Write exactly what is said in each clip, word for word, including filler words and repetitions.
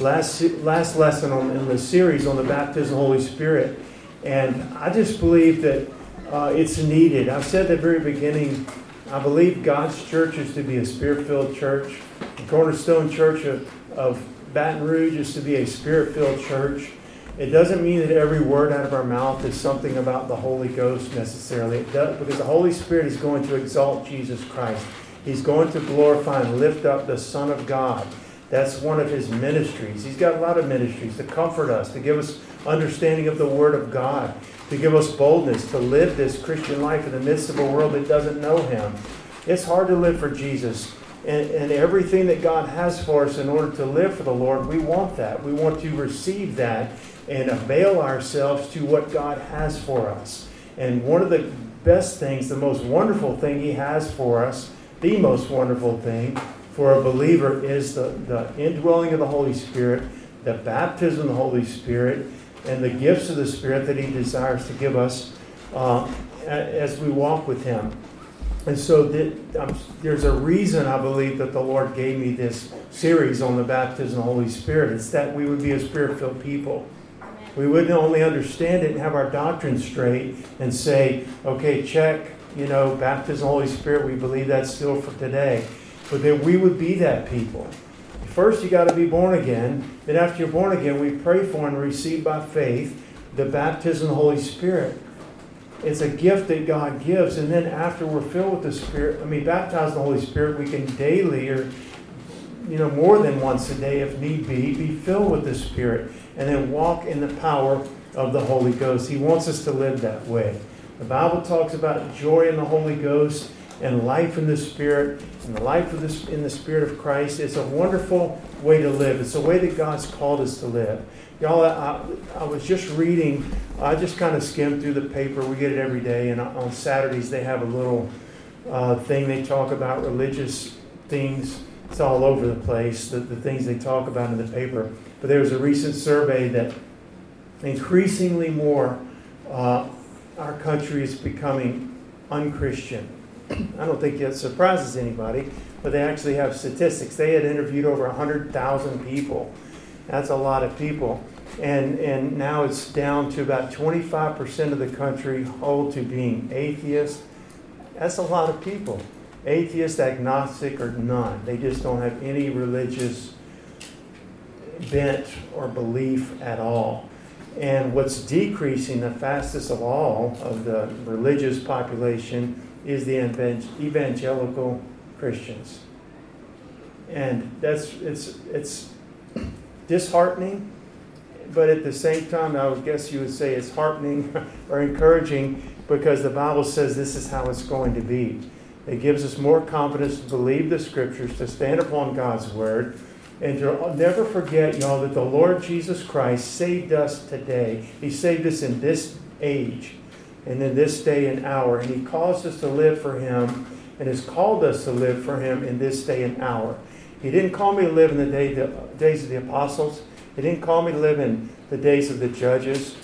last last lesson on, in the series on the baptism of the Holy Spirit. And I just believe that uh, it's needed. I've said at the very beginning, I believe God's church is to be a Spirit-filled church. The Cornerstone Church of, of Baton Rouge is to be a Spirit-filled church. It doesn't mean that every word out of our mouth is something about the Holy Ghost necessarily. It does, because the Holy Spirit is going to exalt Jesus Christ. He's going to glorify and lift up the Son of God. That's one of his ministries. He's got a lot of ministries to comfort us, to give us understanding of the Word of God, to give us boldness, to live this Christian life in the midst of a world that doesn't know him. It's hard to live for Jesus. And, and everything that God has for us in order to live for the Lord, we want that. We want to receive that and avail ourselves to what God has for us. And one of the best things, the most wonderful thing he has for us, the most wonderful thing for a believer is the, the indwelling of the Holy Spirit, the baptism of the Holy Spirit, and the gifts of the Spirit that he desires to give us uh, as we walk with him. And so th- um, there's a reason I believe that the Lord gave me this series on the baptism of the Holy Spirit. It's that we would be a Spirit-filled people. We wouldn't only understand it and have our doctrine straight and say, okay, check, you know, baptism of the Holy Spirit, we believe that's still for today. But that we would be that people. First, you got to be born again. Then after you're born again, we pray for and receive by faith the baptism of the Holy Spirit. It's a gift that God gives, and then after we're filled with the Spirit, I mean, baptized in the Holy Spirit, we can daily or, you know, more than once a day, if need be, be filled with the Spirit, and then walk in the power of the Holy Ghost. He wants us to live that way. The Bible talks about joy in the Holy Ghost and life in the Spirit, and the life of the, in the Spirit of Christ. It's a wonderful way to live. It's a way that God's called us to live. Y'all, I, I was just reading, I just kind of skimmed through the paper. We get it every day, and on Saturdays they have a little uh, thing they talk about, religious things. It's all over the place, the, the things they talk about in the paper. But there was a recent survey that increasingly more uh, our country is becoming unchristian. I don't think it surprises anybody, but they actually have statistics. They had interviewed over one hundred thousand people. That's a lot of people. And and now it's down to about twenty-five percent of the country hold to being atheist. That's a lot of people. Atheist, agnostic, or none. They just don't have any religious bent or belief at all. And what's decreasing the fastest of all of the religious population is the evangelical Christians. And that's it's it's disheartening, but at the same time, I would guess you would say it's heartening or encouraging, because the Bible says this is how it's going to be. It gives us more confidence to believe the Scriptures, to stand upon God's Word, and to never forget, y'all, that the Lord Jesus Christ saved us today. He saved us in this age. And in this day and hour, and he calls us to live for him, and has called us to live for him in this day and hour. He didn't call me to live in the, day, the days of the apostles. He didn't call me to live in the days of the judges,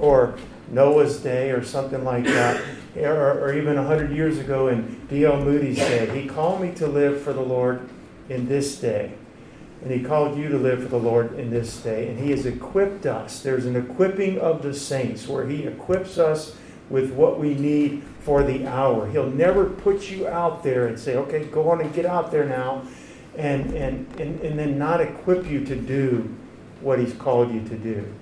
or Noah's day, or something like that, or, or even one hundred years ago in D L Moody's day. He called me to live for the Lord in this day. And he called you to live for the Lord in this day. And he has equipped us. There's an equipping of the saints where he equips us with what we need for the hour. He'll never put you out there and say, okay, go on and get out there now, and and, and, and then not equip you to do what he's called you to do.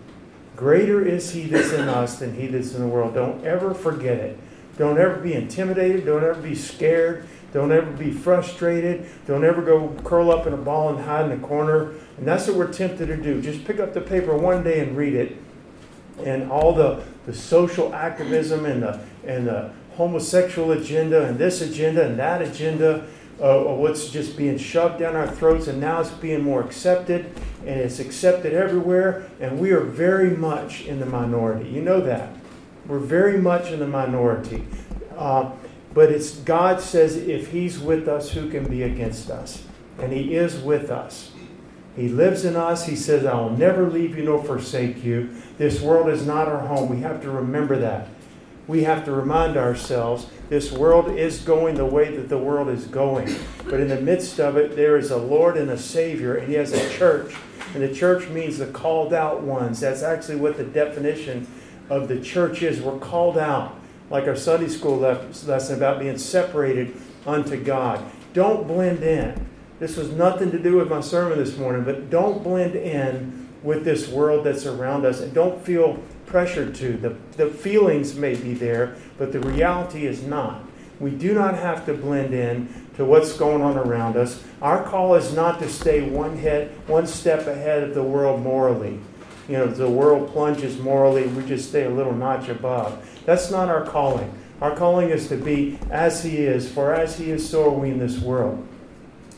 Greater is he that's in us than he that's in the world. Don't ever forget it. Don't ever be intimidated. Don't ever be scared. Don't ever be frustrated. Don't ever go curl up in a ball and hide in a corner. And that's what we're tempted to do. Just pick up the paper one day and read it. And all the, the social activism and the and the homosexual agenda and this agenda and that agenda, uh, what's just being shoved down our throats, and now it's being more accepted, and it's accepted everywhere, and we are very much in the minority. You know that. We're very much in the minority. Uh, but it's God says, if he's with us, who can be against us? And he is with us. He lives in us. He says, I will never leave you nor forsake you. This world is not our home. We have to remember that. we have to remind ourselves this world is going the way that the world is going. But in the midst of it, there is a Lord and a Savior, and He has a church. And the church means the called out ones. That's actually what the definition of the church is. We're called out, like our Sunday school lesson about being separated unto God. Don't blend in. This was nothing to do with my sermon this morning, but don't blend in with this world that's around us. And don't feel pressured to. The, the feelings may be there, but the reality is not. We do not have to blend in to what's going on around us. Our call is not to stay one head, one step ahead of the world morally. You know, if the world plunges morally, we just stay a little notch above. That's not our calling. Our calling is to be as He is, for as He is, so are we in this world.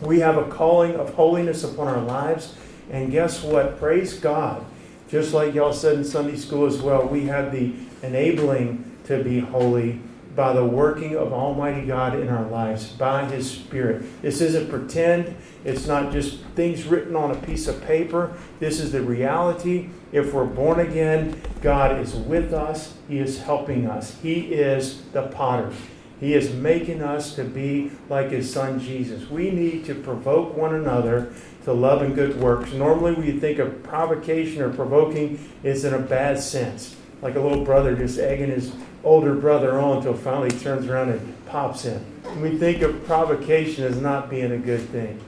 We have a calling of holiness upon our lives. And guess what? Praise God. Just like y'all said in Sunday school as well, we have the enabling to be holy by the working of Almighty God in our lives, by His Spirit. This isn't pretend. It's not just things written on a piece of paper. This is the reality. If we're born again, God is with us. He is helping us. He is the potter. He is making us to be like His Son, Jesus. We need to provoke one another to love and good works. Normally we think of provocation or provoking is in a bad sense, like a little brother just egging his older brother on until finally he turns around and pops in. We think of provocation as not being a good thing.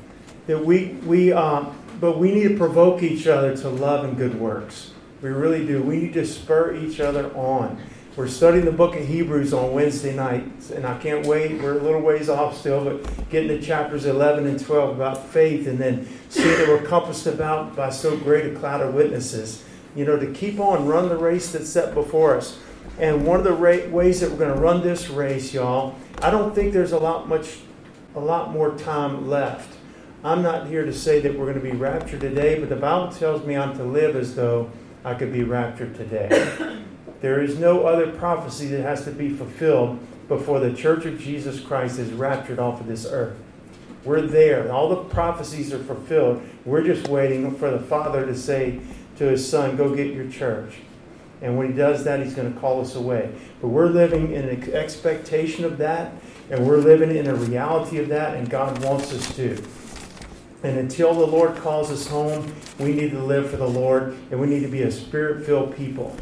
That we we uh, but we need to provoke each other to love and good works. We really do. We need to spur each other on. We're studying the book of Hebrews on Wednesday nights, and I can't wait. We're a little ways off still, but getting to chapters eleven and twelve about faith, and then seeing that we're compassed about by so great a cloud of witnesses. You know, to keep on, run the race that's set before us. And one of the ra- ways that we're going to run this race, y'all, I don't think there's a lot much, a lot more time left. I'm not here to say that we're going to be raptured today, but the Bible tells me I'm to live as though I could be raptured today. There is no other prophecy that has to be fulfilled before the church of Jesus Christ is raptured off of this earth. We're there. All the prophecies are fulfilled. We're just waiting for the Father to say to His Son, go get your church. And when He does that, He's going to call us away. But we're living in an expectation of that, and we're living in a reality of that, and God wants us to. And until the Lord calls us home, we need to live for the Lord, and we need to be a Spirit-filled people.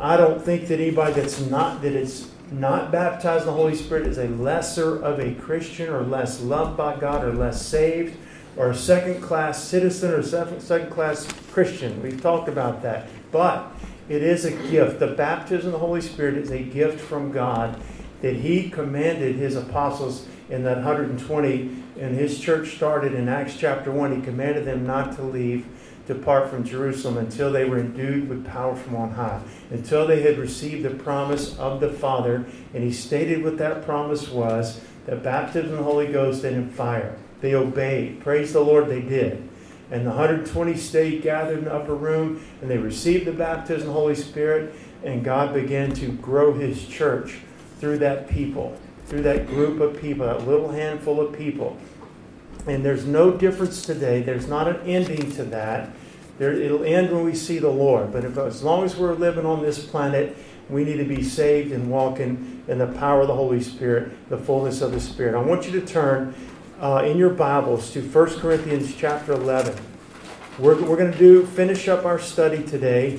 I don't think that anybody that's not that is not baptized in the Holy Spirit is a lesser of a Christian or less loved by God or less saved or a second-class citizen or second-class Christian. We've talked about that. But it is a gift. The baptism of the Holy Spirit is a gift from God that He commanded His apostles in that one hundred twenty, and His church started in Acts chapter one. He commanded them not to leave, depart from Jerusalem until they were endued with power from on high, until they had received the promise of the Father. And He stated what that promise was, the baptism of the Holy Ghost and in fire. They obeyed. Praise the Lord, they did. And the one hundred twenty stayed gathered in the upper room, and they received the baptism of the Holy Spirit, and God began to grow His church through that people, through that group of people, that little handful of people. And there's no difference today. There's not an ending to that. There, it'll end when we see the Lord. But if, as long as we're living on this planet, we need to be saved and walking in the power of the Holy Spirit, the fullness of the Spirit. I want you to turn uh, in your Bibles to First Corinthians chapter eleven. We're, we're going to do finish up our study today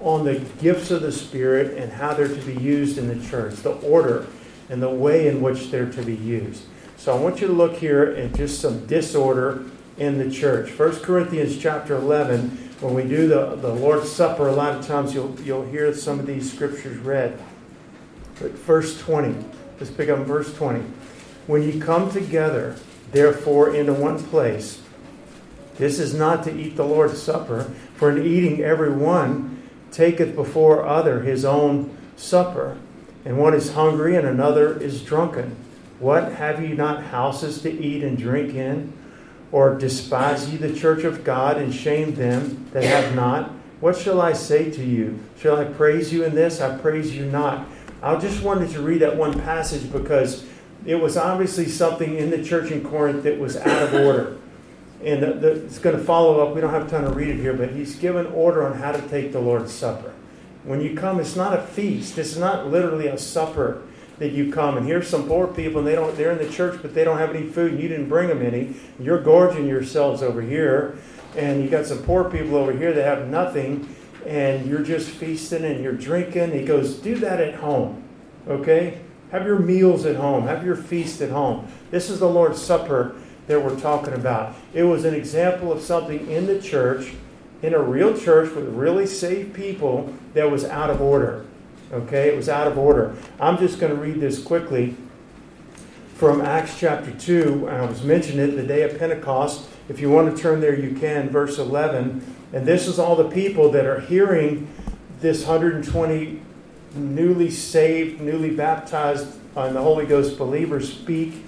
on the gifts of the Spirit and how they're to be used in the church, the order and the way in which they're to be used. So I want you to look here at just some disorder in the church. First Corinthians chapter eleven, when we do the, the Lord's Supper, a lot of times you'll, you'll hear some of these scriptures read. But verse twenty, let's pick up verse twenty. When you come together, therefore, into one place, this is not to eat the Lord's Supper, for in eating every one taketh before other his own supper, and one is hungry and another is drunken. What, have ye not houses to eat and drink in? Or despise ye the church of God, and shame them that have not? What shall I say to you? Shall I praise you in this? I praise you not. I just wanted to read that one passage because it was obviously something in the church in Corinth that was out of order. And the, the, it's going to follow up. We don't have time to read it here, but he's given order on how to take the Lord's Supper. When you come, it's not a feast. It's not literally a supper that you come. And here's some poor people, and they don't, they're in the church, but they don't have any food, and you didn't bring them any. You're gorging yourselves over here, and you got some poor people over here that have nothing, and you're just feasting and you're drinking. He goes, do that at home, okay? Have your meals at home. Have your feast at home. This is the Lord's Supper that we're talking about. It was an example of something in the church, in a real church with really saved people, that was out of order. Okay, it was out of order. I'm just going to read this quickly from Acts chapter two. I was mentioning it, the day of Pentecost. If you want to turn there, you can. Verse eleven. And this is all the people that are hearing this one hundred twenty newly saved, newly baptized on the Holy Ghost believers speak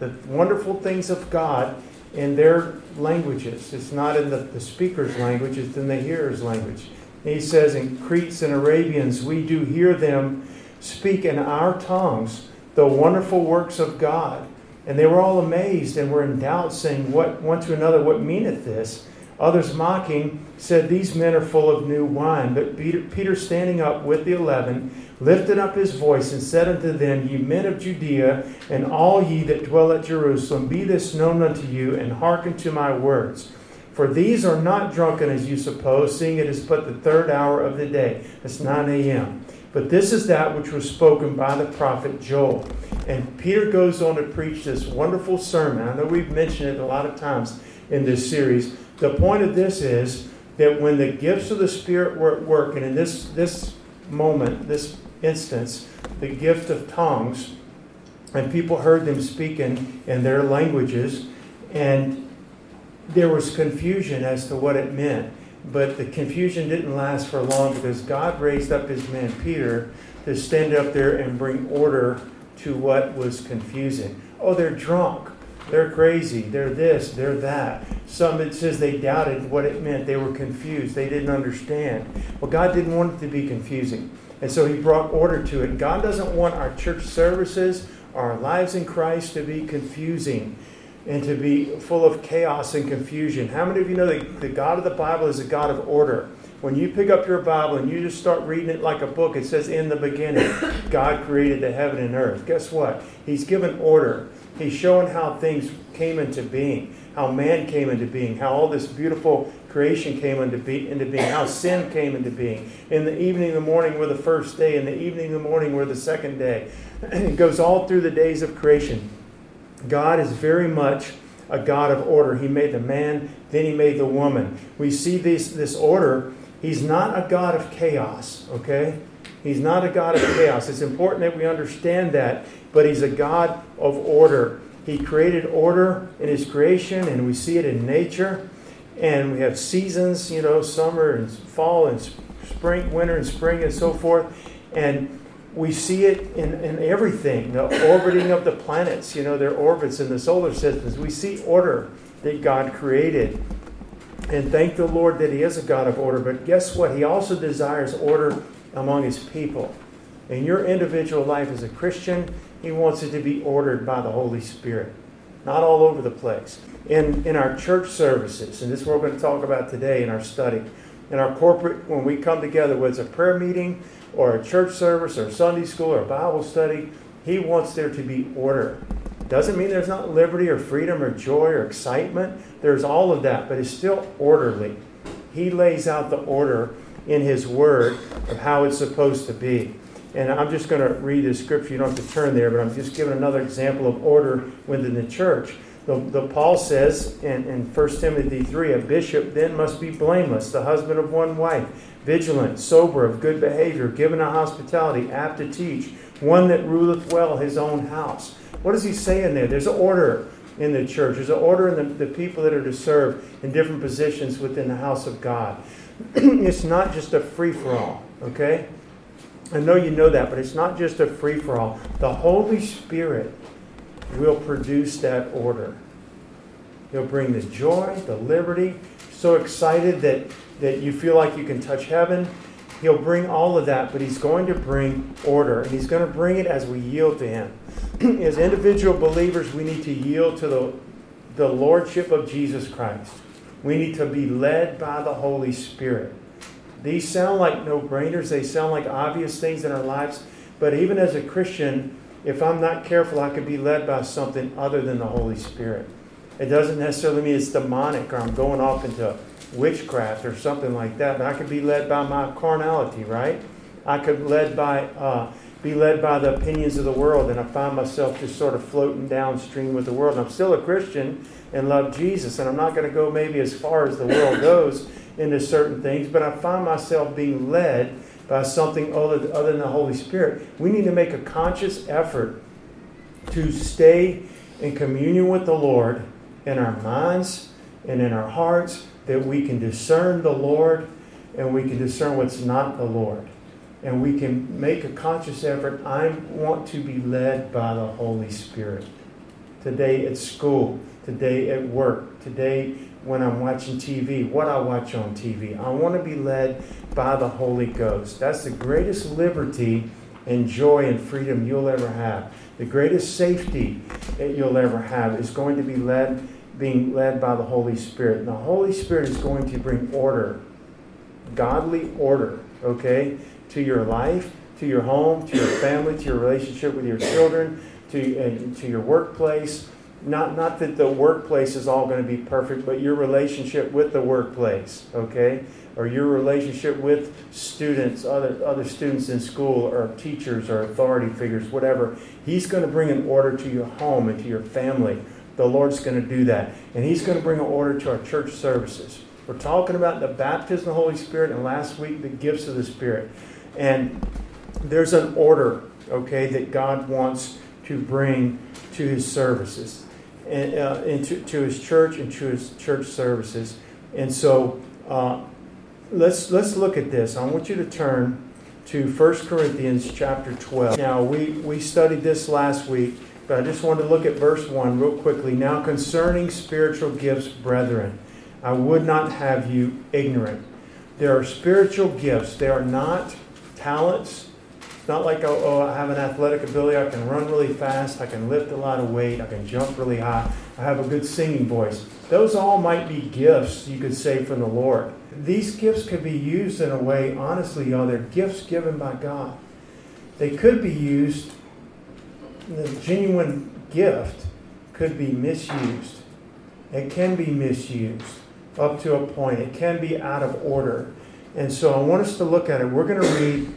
the wonderful things of God in their languages. It's not in the, the speaker's language, it's in the hearer's language. And he says, in Cretes and Arabians, we do hear them speak in our tongues the wonderful works of God. And they were all amazed and were in doubt, saying what one to another, what meaneth this? Others mocking said, these men are full of new wine. But Peter, Peter standing up with the eleven, lifted up his voice and said unto them, ye men of Judea, and all ye that dwell at Jerusalem, be this known unto you, and hearken to my words. For these are not drunken as you suppose, seeing it is but the third hour of the day. It's nine a.m. But this is that which was spoken by the prophet Joel. And Peter goes on to preach this wonderful sermon. I know we've mentioned it a lot of times in this series. The point of this is that when the gifts of the Spirit were at work, and in this, this moment, this instance, the gift of tongues, and people heard them speaking in their languages, and there was confusion as to what it meant. But the confusion didn't last for long, because God raised up his man Peter to stand up there and bring order to what was confusing. Oh, they're drunk. They're crazy. They're this. They're that. Some, it says they doubted what it meant. They were confused. They didn't understand. Well, God didn't want it to be confusing. And so he brought order to it. God doesn't want our church services, our lives in Christ, to be confusing and to be full of chaos and confusion. How many of you know that the God of the Bible is a God of order? When you pick up your Bible and you just start reading it like a book, it says, in the beginning, God created the heaven and earth. Guess what? He's given order. He's showing how things came into being, how man came into being, how all this beautiful creation came into, be, into being, how sin came into being. In the evening, the morning were the first day. In the evening, the morning were the second day. It goes all through the days of creation. God is very much a God of order. He made the man, then he made the woman. We see this, this order. He's not a God of chaos, okay? He's not a God of chaos. It's important that we understand that, but he's a God of order. He created order in his creation, and we see it in nature. And we have seasons, you know, summer and fall and spring, winter and spring and so forth. And we see it in, in everything, the orbiting of the planets, you know, their orbits in the solar systems. We see order that God created. And thank the Lord that he is a God of order. But guess what? He also desires order among his people. In your individual life as a Christian, he wants it to be ordered by the Holy Spirit, not all over the place. In, in our church services, and this is what we're going to talk about today in our study, in our corporate, when we come together, whether it's a prayer meeting or a church service or Sunday school or Bible study, he wants there to be order. Doesn't mean there's not liberty or freedom or joy or excitement. There's all of that, but it's still orderly. He lays out the order in his word of how it's supposed to be. And I'm just going to read this scripture. You don't have to turn there, but I'm just giving another example of order within the church. The, the Paul says in, in First Timothy three, a bishop then must be blameless, the husband of one wife, vigilant, sober, of good behavior, given to hospitality, apt to teach, one that ruleth well his own house. What is he saying there? There's an order in the church. There's an order in the, the people that are to serve in different positions within the house of God. It's not just a free-for-all, okay? I know you know that, but it's not just a free-for-all. The Holy Spirit will produce that order. He'll bring the joy, the liberty, so excited that, that you feel like you can touch heaven. He'll bring all of that, but he's going to bring order, and he's going to bring it as we yield to him. As individual believers, we need to yield to the, the Lordship of Jesus Christ. We need to be led by the Holy Spirit. These sound like no-brainers. They sound like obvious things in our lives. But even as a Christian, if I'm not careful, I could be led by something other than the Holy Spirit. It doesn't necessarily mean it's demonic or I'm going off into witchcraft or something like that. But I could be led by my carnality, right? I could led by, uh, be led by the opinions of the world, and I find myself just sort of floating downstream with the world. And I'm still a Christian and love Jesus, and I'm not going to go maybe as far as the world goes into certain things, but I find myself being led by something other than the Holy Spirit. We need to make a conscious effort to stay in communion with the Lord in our minds and in our hearts, that we can discern the Lord and we can discern what's not the Lord. And we can make a conscious effort. I want to be led by the Holy Spirit. Today at school, today at work, today when I'm watching T V, what I watch on T V. I want to be led by the Holy Ghost. That's the greatest liberty and joy and freedom you'll ever have. The greatest safety that you'll ever have is going to be led, being led by the Holy Spirit. And the Holy Spirit is going to bring order, godly order, okay, to your life, to your home, to your family, to your relationship with your children, to, uh, to your workplace. Not, not that the workplace is all going to be perfect, but your relationship with the workplace, okay? Or your relationship with students, other, other students in school, or teachers, or authority figures, whatever. He's going to bring an order to your home and to your family. The Lord's going to do that. And He's going to bring an order to our church services. We're talking about the baptism of the Holy Spirit, and last week, the gifts of the Spirit. And there's an order, okay, that God wants to bring to His services, and uh, into to His church and to His church services. And so uh, let's let's look at this. I want you to turn to First Corinthians chapter twelve. Now, we, we studied this last week, but I just wanted to look at verse one real quickly. Now, concerning spiritual gifts, brethren, I would not have you ignorant. There are spiritual gifts. They are not talents. It's not like, oh, oh, I have an athletic ability. I can run really fast. I can lift a lot of weight. I can jump really high. I have a good singing voice. Those all might be gifts, you could say, from the Lord. These gifts could be used in a way, honestly, y'all, they're gifts given by God. They could be used, the genuine gift could be misused. It can be misused up to a point. It can be out of order. And so I want us to look at it. We're going to read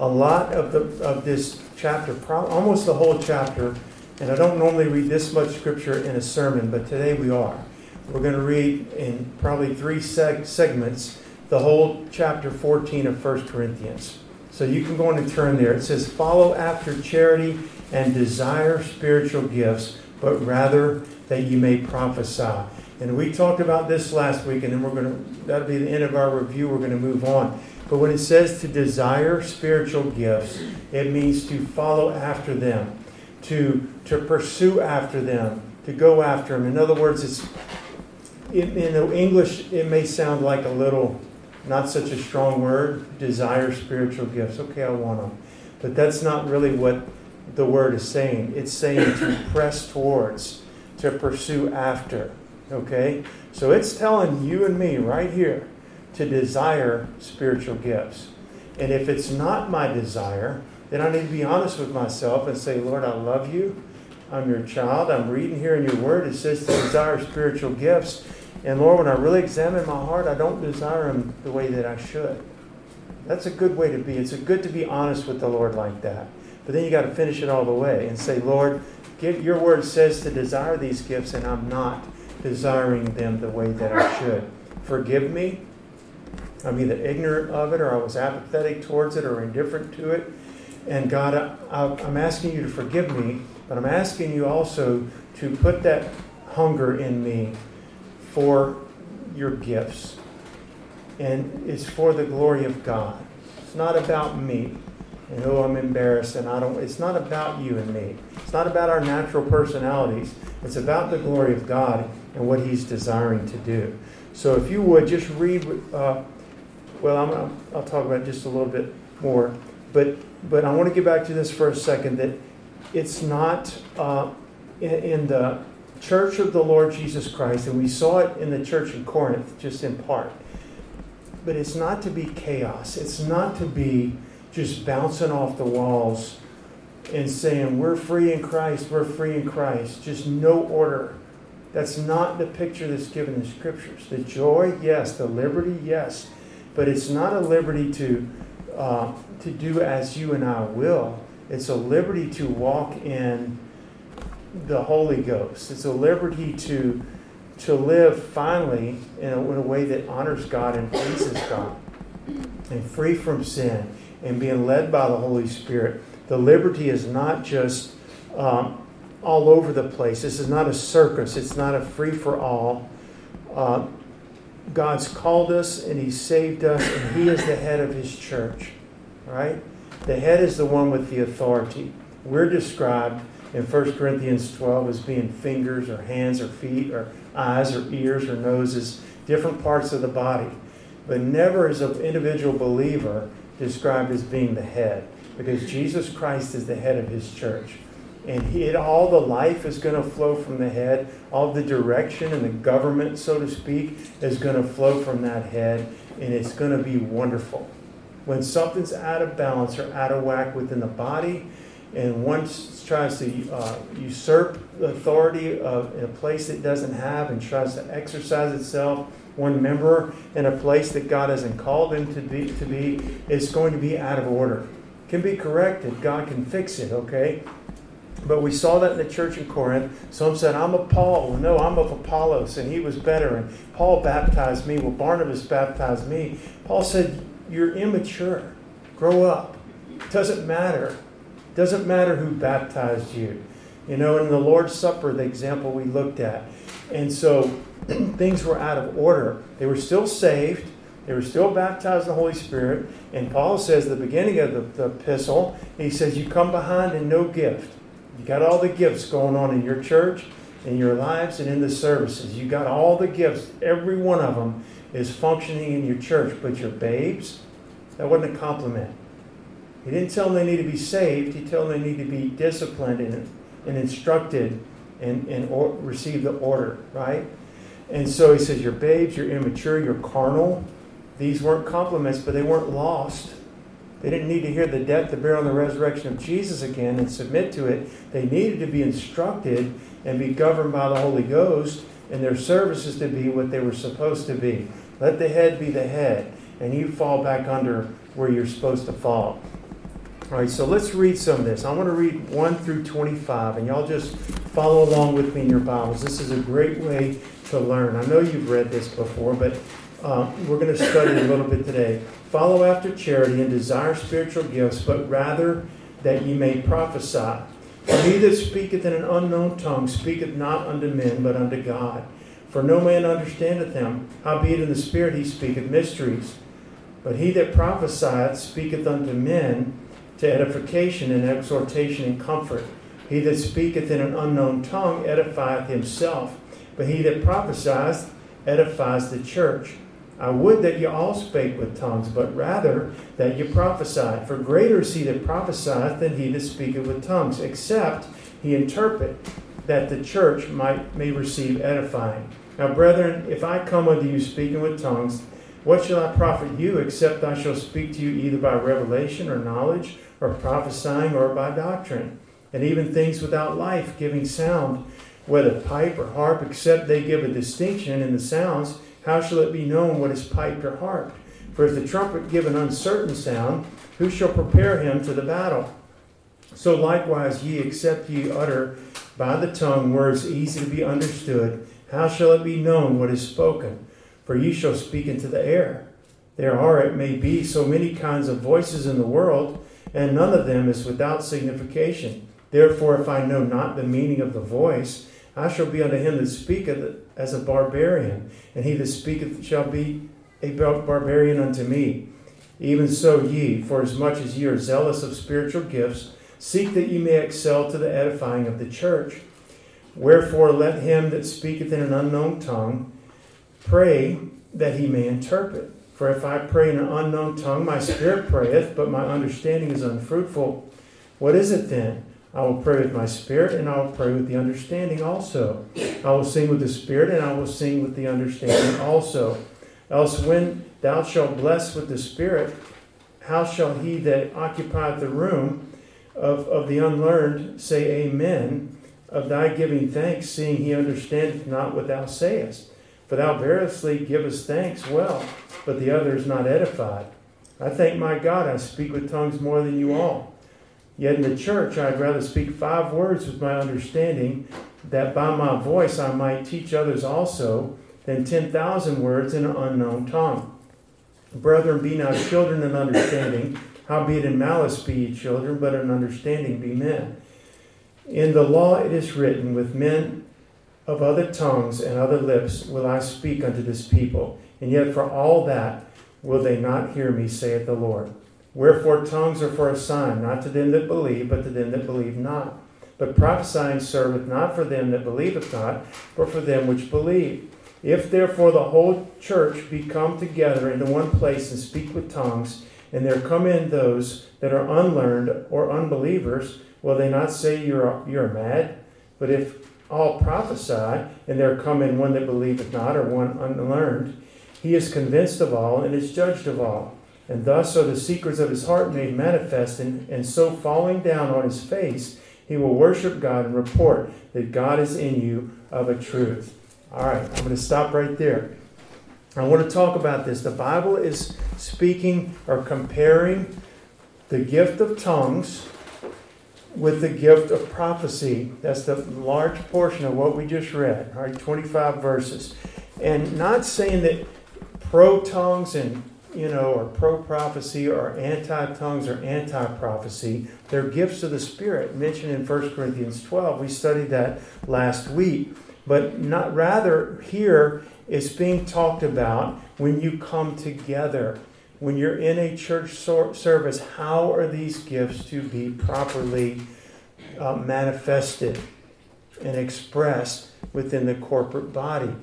a lot of the of this chapter, almost the whole chapter. And I don't normally read this much scripture in a sermon, but today we are. We're going to read in probably three seg- segments the whole chapter fourteen of First Corinthians. So you can go on and turn there. It says, follow after charity and desire spiritual gifts, but rather that you may prophesy. And we talked about this last week, and then we're going to, that'll be the end of our review. We're going to move on. But when it says to desire spiritual gifts, it means to follow after them, to, to pursue after them, to go after them. In other words, it's it, in English, it may sound like a little, not such a strong word, desire spiritual gifts. Okay, I want them. But that's not really what the word is saying. It's saying to press towards, to pursue after. Okay? So it's telling you and me right here to desire spiritual gifts. And if it's not my desire, then I need to be honest with myself and say, Lord, I love you. I'm your child. I'm reading here in your word. It says to desire spiritual gifts. And Lord, when I really examine my heart, I don't desire them the way that I should. That's a good way to be. It's a good to be honest with the Lord like that. But then you got to finish it all the way and say, Lord, give, your word says to desire these gifts, and I'm not desiring them the way that I should. Forgive me. I'm either ignorant of it, or I was apathetic towards it, or indifferent to it. And God, I, I, I'm asking you to forgive me, but I'm asking you also to put that hunger in me for your gifts. And it's for the glory of God. It's not about me. And oh, I'm embarrassed, and I don't. It's not about you and me. It's not about our natural personalities. It's about the glory of God and what He's desiring to do. So, if you would just read. Uh, well, I'm, I'll talk about it just a little bit more, but but I want to get back to this for a second. That it's not uh, in, in the Church of the Lord Jesus Christ, and we saw it in the church in Corinth, just in part. but it's not to be chaos. It's not to be just bouncing off the walls and saying, we're free in Christ, we're free in Christ. Just no order. That's not the picture that's given in the Scriptures. The joy, yes. The liberty, yes. But it's not a liberty to uh, to do as you and I will. It's a liberty to walk in the Holy Ghost. It's a liberty to to live finally in a, in a way that honors God and pleases God, and free from sin and being led by the Holy Spirit. The liberty is not just um, all over the place. This is not a circus. It's not a free-for-all. Uh, God's called us, and He saved us, and He is the head of His church. All right? The head is the one with the authority. We're described in First Corinthians twelve as being fingers or hands or feet or eyes or ears or noses, different parts of the body. But never is an individual believer described as being the head, because Jesus Christ is the head of His church. And he, all the life is going to flow from the head. All the direction and the government, so to speak, is going to flow from that head. And it's going to be wonderful. When something's out of balance or out of whack within the body, and one tries to uh, usurp the authority of, in a place it doesn't have, and tries to exercise itself, one member in a place that God hasn't called them to be, to be, it's going to be out of order. Can be corrected. God can fix it, okay? But we saw that in the church in Corinth. Some said, I'm of Paul. Well, no, I'm of Apollos, and he was better. And Paul baptized me. Well, Barnabas baptized me. Paul said, you're immature. Grow up. Doesn't matter. Doesn't matter who baptized you. You know, in the Lord's Supper, the example we looked at. And so things were out of order. They were still saved. They were still baptized in the Holy Spirit. And Paul says at the beginning of the, the epistle, he says, you come behind in no gift. You got all the gifts going on in your church, in your lives, and in the services. You got all the gifts. Every one of them is functioning in your church. But your babes, that wasn't a compliment. He didn't tell them they need to be saved. He told them they need to be disciplined and, and instructed and, and or, receive the order, right? And so he says, your babes, you're immature, you're carnal. These weren't compliments, but they weren't lost. They didn't need to hear the death, the burial, and the resurrection of Jesus again and submit to it. They needed to be instructed and be governed by the Holy Ghost, and their services to be what they were supposed to be. Let the head be the head, and you fall back under where you're supposed to fall. All right, so let's read some of this. I want to read one through twenty-five, and y'all just follow along with me in your Bibles. This is a great way to learn. I know you've read this before, but Uh, we're going to study a little bit today. Follow after charity and desire spiritual gifts, but rather that ye may prophesy. For he that speaketh in an unknown tongue speaketh not unto men, but unto God. For no man understandeth him, howbeit in the Spirit he speaketh mysteries. But he that prophesieth speaketh unto men to edification and exhortation and comfort. He that speaketh in an unknown tongue edifieth himself, but he that prophesieth edifies the church. I would that you all spake with tongues, but rather that you prophesied. For greater is he that prophesieth than he that speaketh with tongues, except he interpret, that the church might may receive edifying. Now, brethren, if I come unto you speaking with tongues, what shall I profit you, except I shall speak to you either by revelation or knowledge, or prophesying, or by doctrine, and even things without life, giving sound, whether pipe or harp, except they give a distinction in the sounds, how shall it be known what is piped or harped? For if the trumpet give an uncertain sound, who shall prepare him to the battle? So likewise ye, except ye utter by the tongue words easy to be understood, how shall it be known what is spoken? For ye shall speak into the air. There are, it may be, so many kinds of voices in the world, and none of them is without signification. Therefore, if I know not the meaning of the voice, I shall be unto him that speaketh as a barbarian, and he that speaketh shall be a barbarian unto me. Even so ye, for as much as ye are zealous of spiritual gifts, seek that ye may excel to the edifying of the church. Wherefore let him that speaketh in an unknown tongue pray that he may interpret. For if I pray in an unknown tongue, my spirit prayeth, but my understanding is unfruitful. What is it then? I will pray with my spirit, and I will pray with the understanding also. I will sing with the spirit, and I will sing with the understanding also. Else when thou shalt bless with the Spirit, how shall he that occupieth the room of, of the unlearned say amen of thy giving thanks, seeing he understandeth not what thou sayest? For thou variously givest thanks well, but the other is not edified. I thank my God I speak with tongues more than you all. Yet in the church I'd rather speak five words with my understanding, that by my voice I might teach others also, than ten thousand words in an unknown tongue. Brethren, be not children in understanding, howbeit in malice be ye children, but in understanding be men. In the law it is written, with men of other tongues and other lips will I speak unto this people, and yet for all that will they not hear me, saith the Lord. Wherefore tongues are for a sign, not to them that believe, but to them that believe not. But prophesying serveth not for them that believeth not, but for them which believe. If therefore the whole church be come together into one place and speak with tongues, and there come in those that are unlearned or unbelievers, will they not say you're, you're mad? But if all prophesy, and there come in one that believeth not, or one unlearned, he is convinced of all, and is judged of all. And thus are the secrets of his heart made manifest, and, and so falling down on his face, he will worship God and report that God is in you of a truth. All right, I'm going to stop right there. I want to talk about this. The Bible is speaking or comparing the gift of tongues with the gift of prophecy. That's the large portion of what we just read. All right, twenty-five verses. And not saying that pro-tongues and, you know, or pro-prophecy or anti-tongues or anti-prophecy. They're gifts of the Spirit mentioned in First Corinthians twelve. We studied that last week. But not rather here it's being talked about when you come together. When you're in a church sor- service, how are these gifts to be properly uh, manifested and expressed within the corporate body?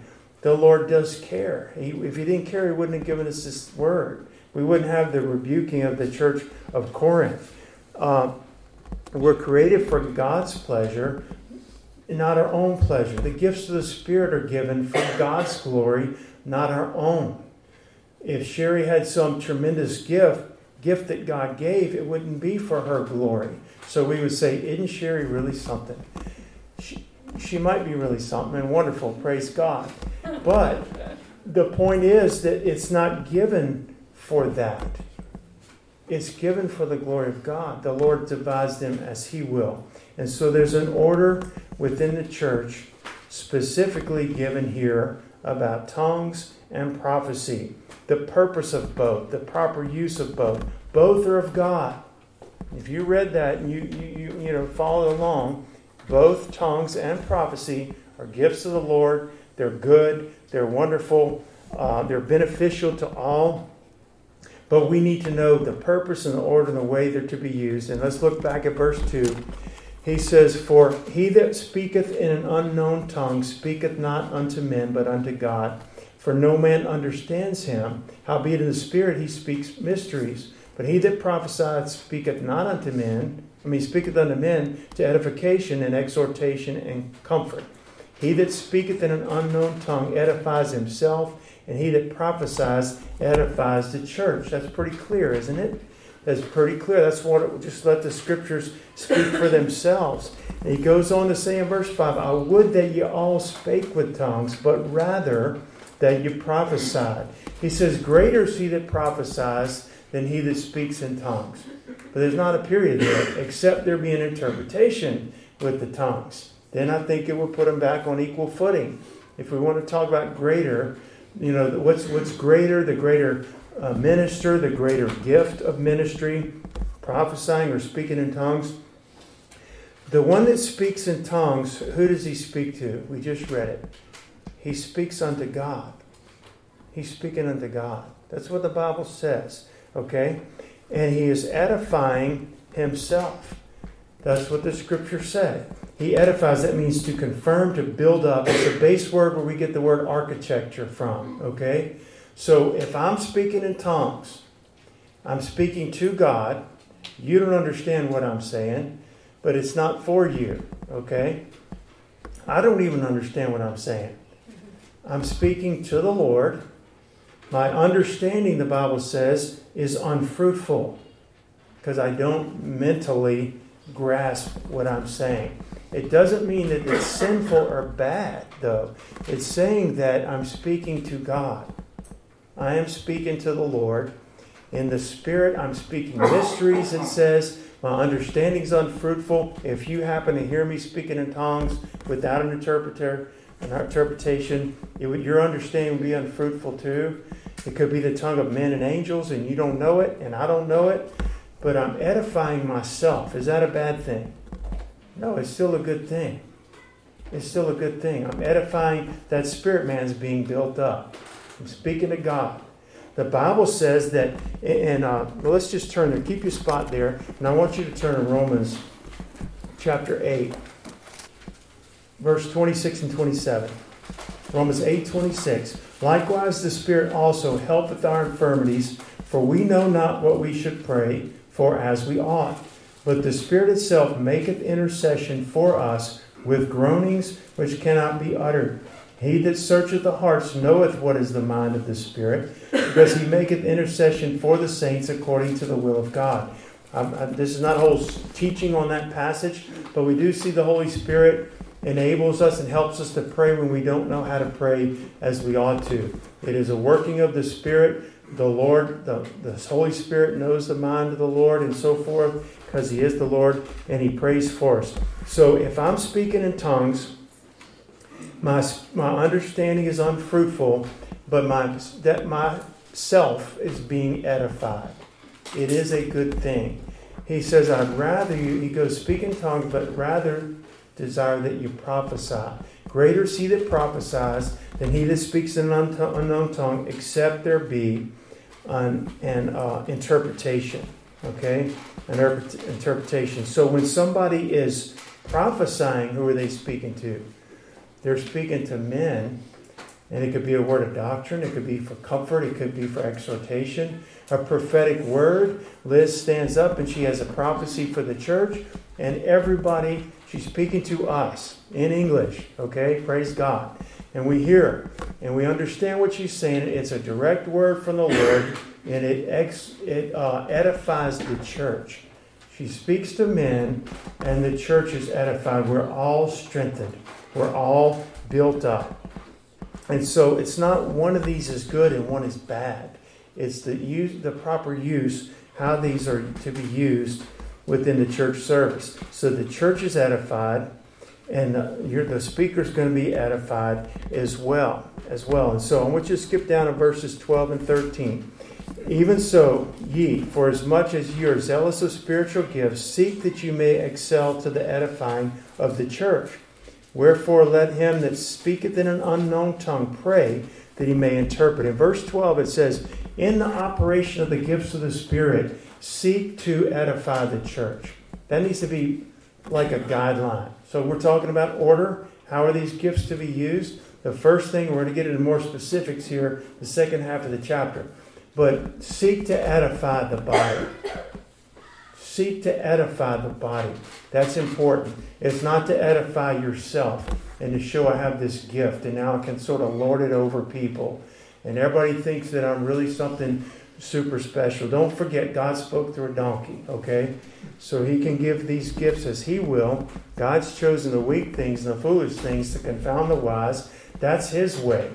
The Lord does care. He, if He didn't care, He wouldn't have given us this word. We wouldn't have the rebuking of the church of Corinth. Uh, we're created for God's pleasure, not our own pleasure. The gifts of the Spirit are given for God's glory, not our own. If Sherry had some tremendous gift, gift that God gave, it wouldn't be for her glory. So we would say, isn't Sherry really something? She, she might be really something and wonderful, praise God. But the point is that it's not given for that. It's given for the glory of God. The Lord divides them as He will. And so there's an order within the church specifically given here about tongues and prophecy. The purpose of both, the proper use of both. Both are of God. If you read that and you you you, you know follow along, both tongues and prophecy are gifts of the Lord. They're good. They're wonderful. Uh, they're beneficial to all. But we need to know the purpose and the order and the way they're to be used. And let's look back at verse two. He says, "For he that speaketh in an unknown tongue speaketh not unto men, but unto God. For no man understands him. Howbeit in the Spirit he speaks mysteries. But he that prophesieth speaketh not unto men, I mean, speaketh unto men to edification and exhortation and comfort. He that speaketh in an unknown tongue edifies himself, and he that prophesies edifies the church." That's pretty clear, isn't it? That's pretty clear. That's what it, just let the Scriptures speak for themselves. And he goes on to say in verse five, "I would that ye all spake with tongues, but rather that ye prophesied." He says, "Greater is he that prophesies than he that speaks in tongues." But there's not a period there, except there be an interpretation with the tongues. Then I think it will put them back on equal footing. If we want to talk about greater, you know, what's what's greater, the greater uh, minister, the greater gift of ministry, prophesying or speaking in tongues. The one that speaks in tongues, who does he speak to? We just read it. He speaks unto God. He's speaking unto God. That's what the Bible says, okay? And he is edifying himself. That's what the Scripture said. He edifies, that means to confirm, to build up. It's a base word where we get the word architecture from, okay? So if I'm speaking in tongues, I'm speaking to God. You don't understand what I'm saying, but it's not for you, okay? I don't even understand what I'm saying. I'm speaking to the Lord. My understanding, the Bible says, is unfruitful because I don't mentally grasp what I'm saying. It doesn't mean that it's sinful or bad, though. It's saying that I'm speaking to God. I am speaking to the Lord. In the Spirit, I'm speaking mysteries, it says. My understanding's unfruitful. If you happen to hear me speaking in tongues without an interpreter, an interpretation, it would, your understanding would be unfruitful too. It could be the tongue of men and angels, and you don't know it, and I don't know it. But I'm edifying myself. Is that a bad thing? No, it's still a good thing. It's still a good thing. I'm edifying that spirit man's being built up. I'm speaking to God. The Bible says that, and uh, let's just turn there. Keep your spot there. And I want you to turn to Romans chapter eight, verse twenty-six and twenty-seven. Romans eight, twenty-six. Likewise, the Spirit also helpeth our infirmities, for we know not what we should pray for as we ought. But the Spirit itself maketh intercession for us with groanings which cannot be uttered. He that searcheth the hearts knoweth what is the mind of the Spirit, because he maketh intercession for the saints according to the will of God. Um, I, this is not a whole teaching on that passage, but we do see the Holy Spirit enables us and helps us to pray when we don't know how to pray as we ought to. It is a working of the Spirit. The Lord, the, the Holy Spirit knows the mind of the Lord and so forth, because He is the Lord and He prays for us. So if I'm speaking in tongues, My my understanding is unfruitful, but my that myself is being edified. It is a good thing. He says, I'd rather you, he goes, speak in tongues, but rather desire that you prophesy. Greater is he that prophesies than he that speaks in an unknown tongue, except there be an, an uh, interpretation. Okay? An interpretation. So when somebody is prophesying, who are they speaking to? They're speaking to men, and it could be a word of doctrine. It could be for comfort. It could be for exhortation. A prophetic word. Liz stands up, and she has a prophecy for the church, and everybody, she's speaking to us in English, okay? Praise God. And we hear her, and we understand what she's saying. It's a direct word from the Lord, and it, ex, it uh, edifies the church. She speaks to men, and the church is edified. We're all strengthened. We're all built up. And so it's not one of these is good and one is bad. It's the use, the proper use, how these are to be used within the church service. So the church is edified, and the, the speaker is going to be edified as well, as well. And so I want you to skip down to verses twelve and thirteen. Even so, ye, for as much as ye are zealous of spiritual gifts, seek that you may excel to the edifying of the church. Wherefore, let him that speaketh in an unknown tongue pray that he may interpret. In verse twelve, it says, in the operation of the gifts of the Spirit, seek to edify the church. That needs to be like a guideline. So we're talking about order. How are these gifts to be used? The first thing, we're going to get into more specifics here, the second half of the chapter. But seek to edify the body. Seek to edify the body. That's important. It's not to edify yourself and to show I have this gift and now I can sort of lord it over people. And everybody thinks that I'm really something super special. Don't forget, God spoke through a donkey, okay? So He can give these gifts as He will. God's chosen the weak things and the foolish things to confound the wise. That's His way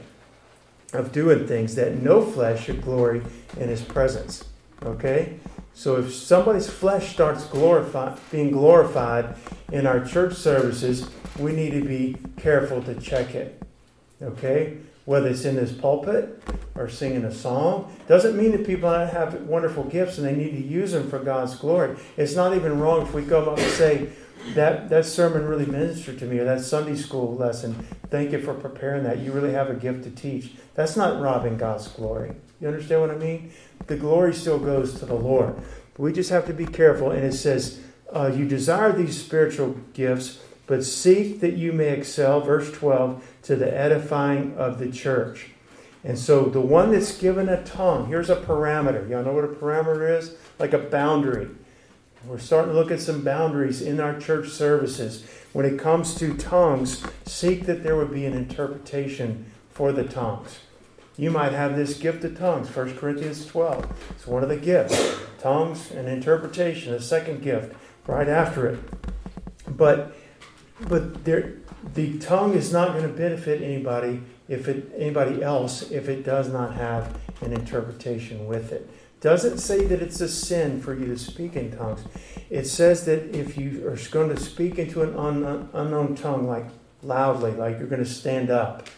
of doing things, that no flesh should glory in His presence, okay? So if somebody's flesh starts glorified, being glorified in our church services, we need to be careful to check it, okay? Whether it's in this pulpit or singing a song. Doesn't mean that people have wonderful gifts and they need to use them for God's glory. It's not even wrong if we come up and say, that, that sermon really ministered to me, or that Sunday school lesson, thank you for preparing that. You really have a gift to teach. That's not robbing God's glory. You understand what I mean? The glory still goes to the Lord. We just have to be careful. And it says, uh, you desire these spiritual gifts, but seek that you may excel, verse twelve, to the edifying of the church. And so the one that's given a tongue, here's a parameter. Y'all know what a parameter is? Like a boundary. We're starting to look at some boundaries in our church services. When it comes to tongues, seek that there would be an interpretation for the tongues. You might have this gift of tongues, First Corinthians twelve. It's one of the gifts. Tongues and interpretation, the second gift, right after it. But but there, the tongue is not going to benefit anybody if it anybody else if it does not have an interpretation with it. Doesn't say that it's a sin for you to speak in tongues. It says that if you are going to speak into an un, unknown tongue, like loudly, like you're going to stand up,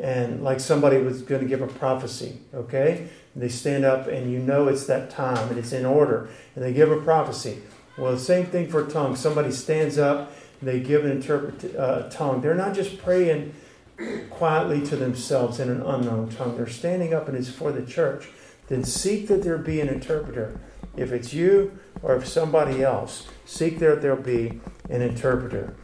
and like somebody was going to give a prophecy, okay? And they stand up, and you know it's that time, and it's in order, and they give a prophecy. Well, the same thing for tongues. Somebody stands up, and they give an interpret uh, tongue. They're not just praying quietly to themselves in an unknown tongue. They're standing up, and it's for the church. Then seek that there be an interpreter. If it's you or if somebody else, seek that there be an interpreter.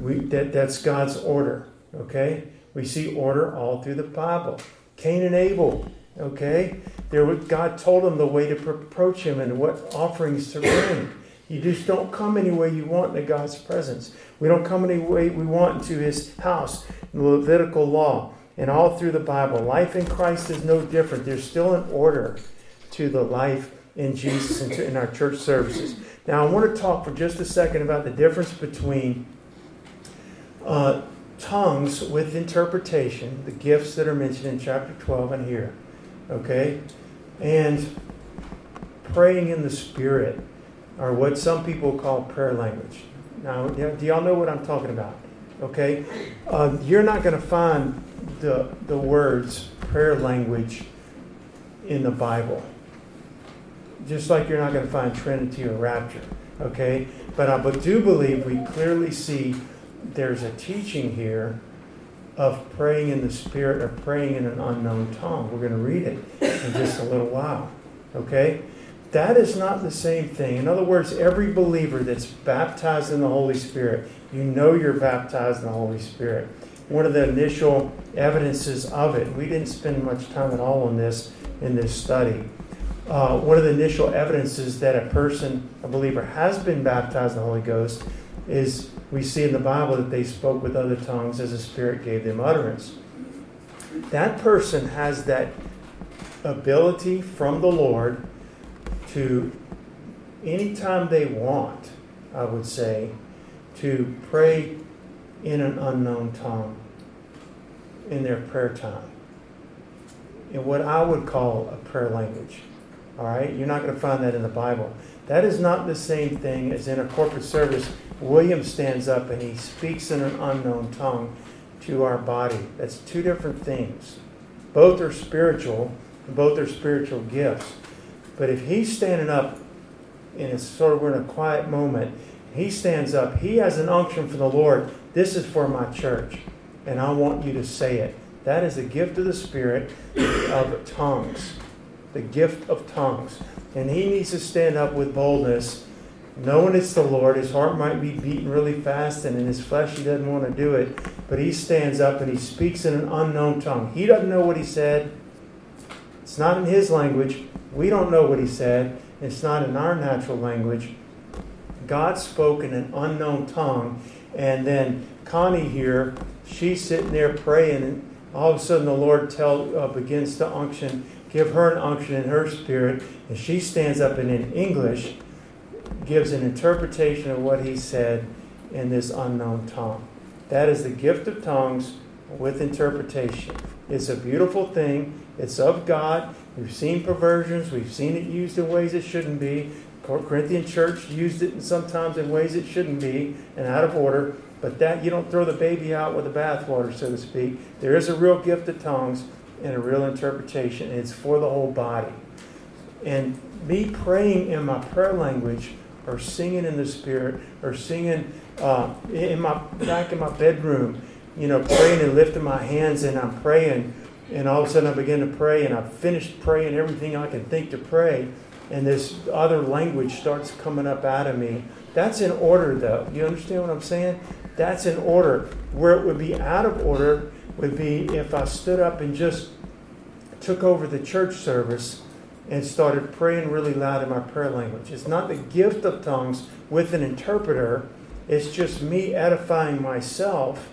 We, that, that's God's order, okay? We see order all through the Bible. Cain and Abel, okay? There, God told them the way to approach him and what offerings to bring. You just don't come any way you want into God's presence. We don't come any way we want into his house. The Levitical law. And all through the Bible, life in Christ is no different. There's still an order to the life in Jesus and to, in our church services. Now, I want to talk for just a second about the difference between uh, tongues with interpretation, the gifts that are mentioned in chapter twelve and here, okay, and praying in the Spirit, or what some people call prayer language. Now, do y'all know what I'm talking about? Okay, uh, you're not going to find the the words prayer language in the Bible. Just like you're not going to find Trinity or Rapture. Okay, but I do believe we clearly see there's a teaching here of praying in the Spirit or praying in an unknown tongue. We're going to read it in just a little while. Okay, that is not the same thing. In other words, every believer that's baptized in the Holy Spirit, you know you're baptized in the Holy Spirit. One of the initial evidences of it, we didn't spend much time at all on this in this study. Uh, one of the initial evidences that a person, a believer, has been baptized in the Holy Ghost is we see in the Bible that they spoke with other tongues as the Spirit gave them utterance. That person has that ability from the Lord to, anytime they want, I would say, to pray in an unknown tongue in their prayer time, in what I would call a prayer language. All right? You're not going to find that in the Bible. That is not the same thing as in a corporate service. William stands up and he speaks in an unknown tongue to our body. That's two different things. Both are spiritual, and both are spiritual gifts. But if he's standing up and it's sort of we're in a quiet moment, he stands up, he has an unction from the Lord. This is for my church, and I want you to say it. That is the gift of the Spirit of tongues, the gift of tongues. And he needs to stand up with boldness, knowing it's the Lord. His heart might be beating really fast, and in his flesh he doesn't want to do it. But he stands up and he speaks in an unknown tongue. He doesn't know what he said. It's not in his language. We don't know what he said. It's not in our natural language. God spoke in an unknown tongue. And then Connie here, she's sitting there praying, and all of a sudden the Lord tell, uh, begins to unction, give her an unction in her spirit, and she stands up and in English gives an interpretation of what he said in this unknown tongue. That is the gift of tongues with interpretation. It's a beautiful thing. It's of God. We've seen perversions. We've seen it used in ways it shouldn't be. Corinthian church used it sometimes in ways it shouldn't be and out of order, but that you don't throw the baby out with the bathwater, so to speak. There is a real gift of tongues and a real interpretation, and it's for the whole body. And me praying in my prayer language or singing in the Spirit or singing uh, in my back in my bedroom, you know, praying and lifting my hands and I'm praying, and all of a sudden I begin to pray and I've finished praying everything I can think to pray, and this other language starts coming up out of me. That's in order, though. You understand what I'm saying? That's in order. Where it would be out of order would be if I stood up and just took over the church service and started praying really loud in my prayer language. It's not the gift of tongues with an interpreter. It's just me edifying myself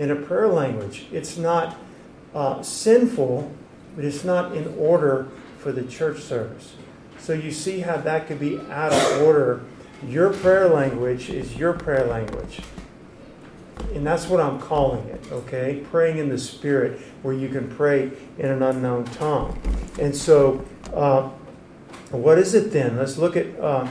in a prayer language. It's not uh, sinful, but it's not in order for the church service. So you see how that could be out of order. Your prayer language is your prayer language. And that's what I'm calling it, okay? Praying in the Spirit, where you can pray in an unknown tongue. And so, uh, what is it then? Let's look at, uh,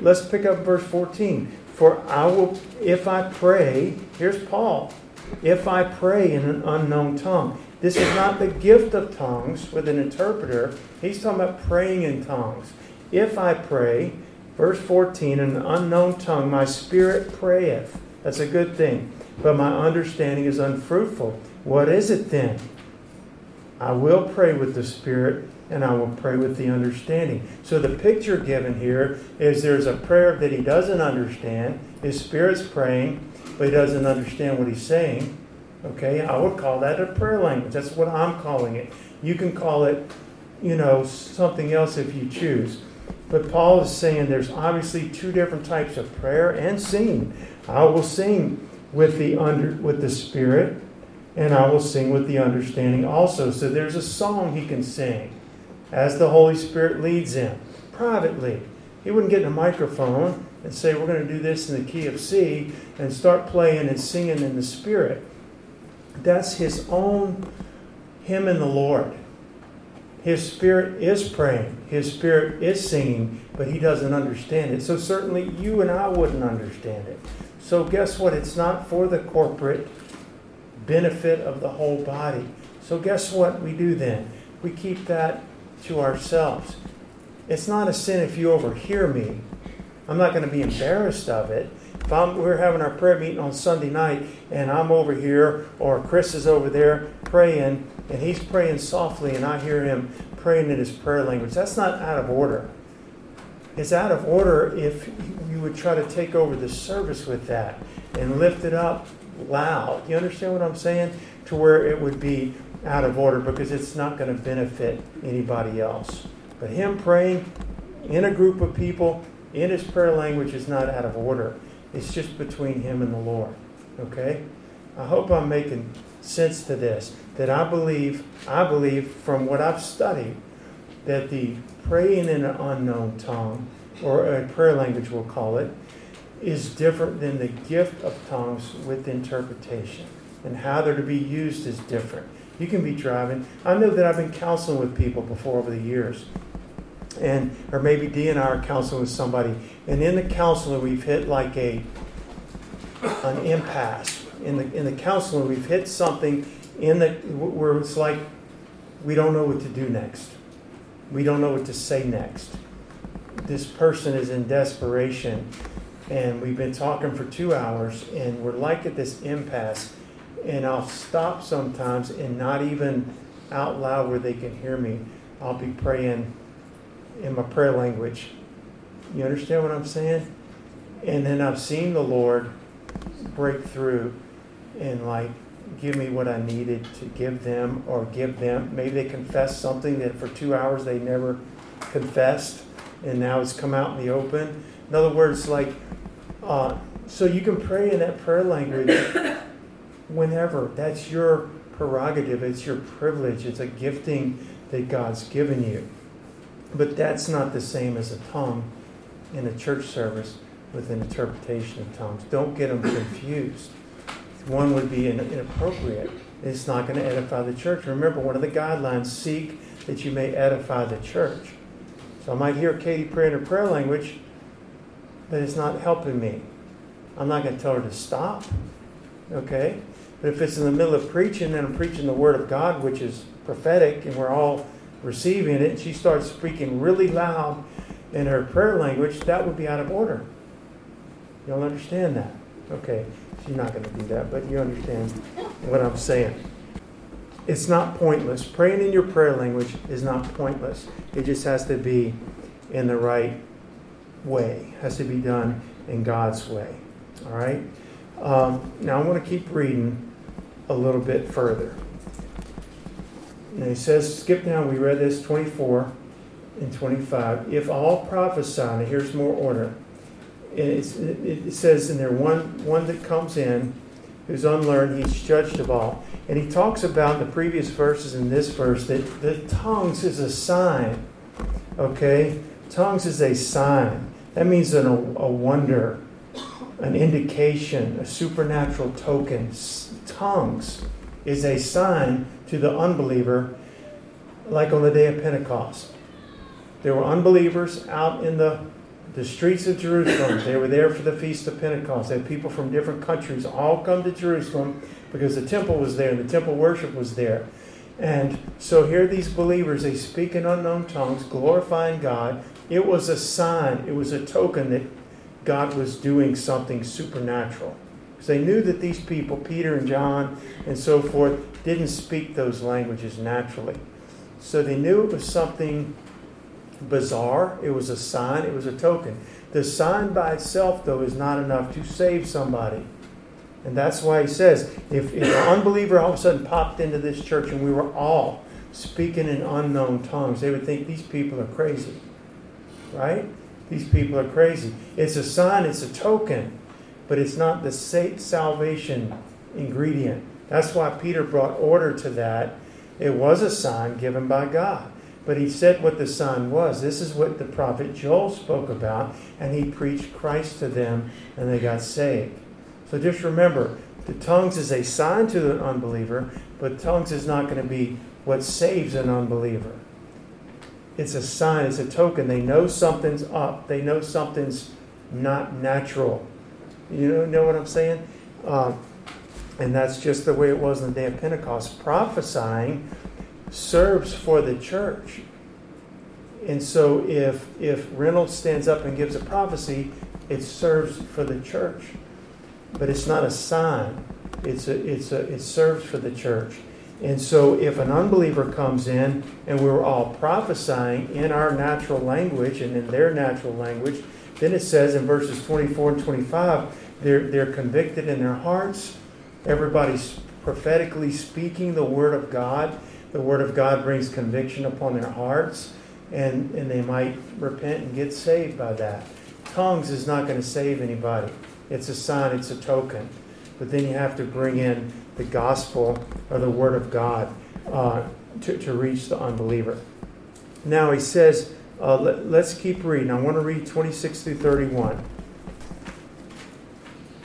let's pick up verse fourteen. For I will, if I pray, here's Paul, if I pray in an unknown tongue. This is not the gift of tongues with an interpreter. He's talking about praying in tongues. If I pray, verse fourteen, in an unknown tongue, my spirit prayeth. That's a good thing. But my understanding is unfruitful. What is it then? I will pray with the Spirit, and I will pray with the understanding. So the picture given here is there's a prayer that he doesn't understand. His Spirit's praying, but he doesn't understand what he's saying. Okay, I would call that a prayer language. That's what I'm calling it. You can call it, you know, something else if you choose. But Paul is saying there's obviously two different types of prayer and singing. I will sing with the under with the Spirit, and I will sing with the understanding also. So there's a song he can sing as the Holy Spirit leads him privately. He wouldn't get in a microphone and say, we're going to do this in the key of C and start playing and singing in the Spirit. That's his own, him and the Lord. His Spirit is praying. His Spirit is singing, but he doesn't understand it. So certainly you and I wouldn't understand it. So guess what? It's not for the corporate benefit of the whole body. So guess what we do then? We keep that to ourselves. It's not a sin if you overhear me. I'm not going to be embarrassed of it. If I'm, we're having our prayer meeting on Sunday night and I'm over here or Chris is over there praying and he's praying softly and I hear him praying in his prayer language, that's not out of order. It's out of order if you would try to take over the service with that and lift it up loud. You understand what I'm saying? To where it would be out of order because it's not going to benefit anybody else. But him praying in a group of people in his prayer language is not out of order. It's just between him and the Lord, okay? I hope I'm making sense to this, that I believe, I believe from what I've studied, that the praying in an unknown tongue, or a prayer language we'll call it, is different than the gift of tongues with interpretation. And how they're to be used is different. You can be driving. I know that I've been counseling with people before over the years. And or maybe D and I are counseling with somebody, and in the counseling we've hit like a an impasse. In the in the counseling we've hit something in the where it's like we don't know what to do next. We don't know what to say next. This person is in desperation, and we've been talking for two hours, and we're like at this impasse. And I'll stop sometimes, and not even out loud where they can hear me. I'll be praying in my prayer language. You understand what I'm saying? And then I've seen the Lord break through and like give me what I needed to give them or give them. Maybe they confessed something that for two hours they never confessed and now it's come out in the open. In other words, like, uh, so you can pray in that prayer language whenever. That's your prerogative. It's your privilege. It's a gifting that God's given you. But that's not the same as a tongue in a church service with an interpretation of tongues. Don't get them confused. One would be inappropriate. It's not going to edify the church. Remember, one of the guidelines, seek that you may edify the church. So I might hear Katie pray in her prayer language, but it's not helping me. I'm not going to tell her to stop. Okay? But if it's in the middle of preaching, and I'm preaching the Word of God, which is prophetic, and we're all receiving it, and she starts speaking really loud in her prayer language, that would be out of order. You don't understand that. Okay, she's not going to do that, but you understand what I'm saying. It's not pointless. Praying in your prayer language is not pointless. It just has to be in the right way. It has to be done in God's way. All right? Um, now, I want to keep reading a little bit further. And he says, skip down, we read this, twenty-four and twenty-five. If all prophesy, and here's more order. It's, it, it says in there, one, one that comes in who's unlearned, he's judged of all. And he talks about in the previous verses and this verse that the tongues is a sign. Okay? Tongues is a sign. That means an, a wonder, an indication, a supernatural token. Tongues is a sign to the unbeliever, like on the day of Pentecost. There were unbelievers out in the The streets of Jerusalem. They were there for the Feast of Pentecost. They had people from different countries all come to Jerusalem because the temple was there. The temple worship was there. And so here these believers, they speak in unknown tongues, glorifying God. It was a sign. It was a token that God was doing something supernatural. Because they knew that these people, Peter and John and so forth, didn't speak those languages naturally. So they knew it was something bizarre. It was a sign. It was a token. The sign by itself, though, is not enough to save somebody. And that's why he says, if, if an unbeliever all of a sudden popped into this church and we were all speaking in unknown tongues, they would think these people are crazy. Right? These people are crazy. It's a sign. It's a token. But it's not the salvation ingredient. That's why Peter brought order to that. It was a sign given by God. But he said what the sign was. This is what the prophet Joel spoke about. And he preached Christ to them. And they got saved. So just remember, the tongues is a sign to the unbeliever. But tongues is not going to be what saves an unbeliever. It's a sign. It's a token. They know something's up. They know something's not natural. You know, know what I'm saying? Uh, and that's just the way it was on the day of Pentecost. Prophesying serves for the church. And so if if Reynolds stands up and gives a prophecy, it serves for the church. But it's not a sign. It's a it's a it serves for the church. And so if an unbeliever comes in and we're all prophesying in our natural language and in their natural language, then it says in verses twenty-four and twenty-five, they're they're convicted in their hearts. Everybody's prophetically speaking the word of God. The Word of God brings conviction upon their hearts, and, and they might repent and get saved by that. Tongues is not going to save anybody. It's a sign. It's a token. But then you have to bring in the gospel or the Word of God uh, to, to reach the unbeliever. Now he says, uh, let, let's keep reading. I want to read twenty-six through thirty-one.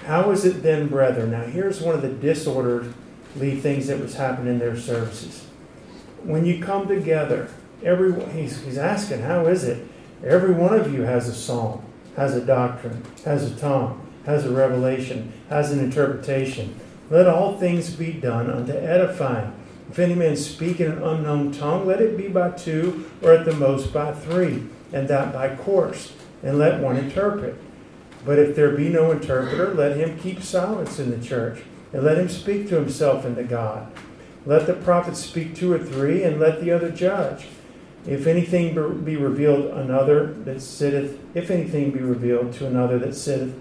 How is it then, brethren? Now here's one of the disorderly things that was happening in their services. When you come together, every he's, he's asking, how is it? Every one of you has a song, has a doctrine, has a tongue, has a revelation, has an interpretation. Let all things be done unto edifying. If any man speak in an unknown tongue, let it be by two, or at the most by three, and that by course, and let one interpret. But if there be no interpreter, let him keep silence in the church, and let him speak to himself and to God. Let the prophet speak two or three, and let the other judge. If anything be revealed another that sitteth, if anything be revealed to another that sitteth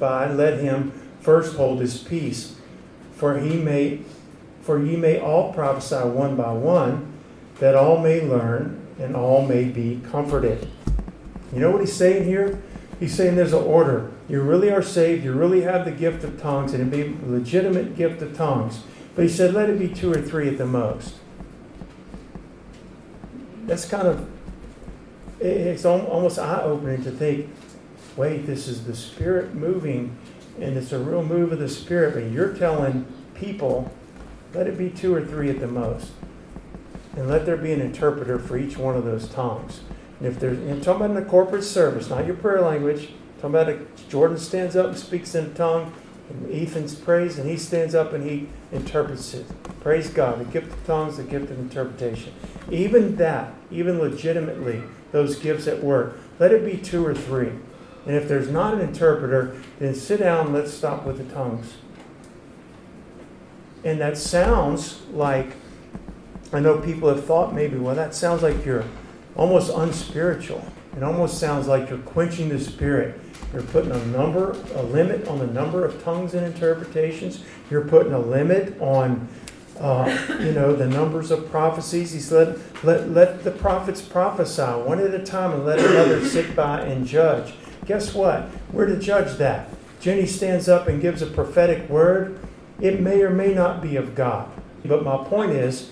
by, let him first hold his peace, for he may, for ye may all prophesy one by one, that all may learn and all may be comforted. You know what he's saying here? He's saying there's an order. You really are saved. You really have the gift of tongues, and it be a legitimate gift of tongues. But he said, let it be two or three at the most. That's kind of, it's almost eye-opening to think, wait, this is the Spirit moving, and it's a real move of the Spirit, but you're telling people, let it be two or three at the most. And let there be an interpreter for each one of those tongues. And if there's, I'm talking about in the corporate service, not your prayer language. I'm talking about if Jordan stands up and speaks in a tongue, and Ethan's praise, and he stands up and he interprets it. Praise God. The gift of tongues, the gift of interpretation. Even that, even legitimately, those gifts at work, let it be two or three. And if there's not an interpreter, then sit down and let's stop with the tongues. And that sounds like, I know people have thought maybe, well, that sounds like you're almost unspiritual. It almost sounds like you're quenching the Spirit. You're putting a number, a limit on the number of tongues and interpretations. You're putting a limit on, uh, you know, the numbers of prophecies. He said, let, let the prophets prophesy one at a time and let another sit by and judge. Guess what? We're to judge that. Jenny stands up and gives a prophetic word, it may or may not be of God. But my point is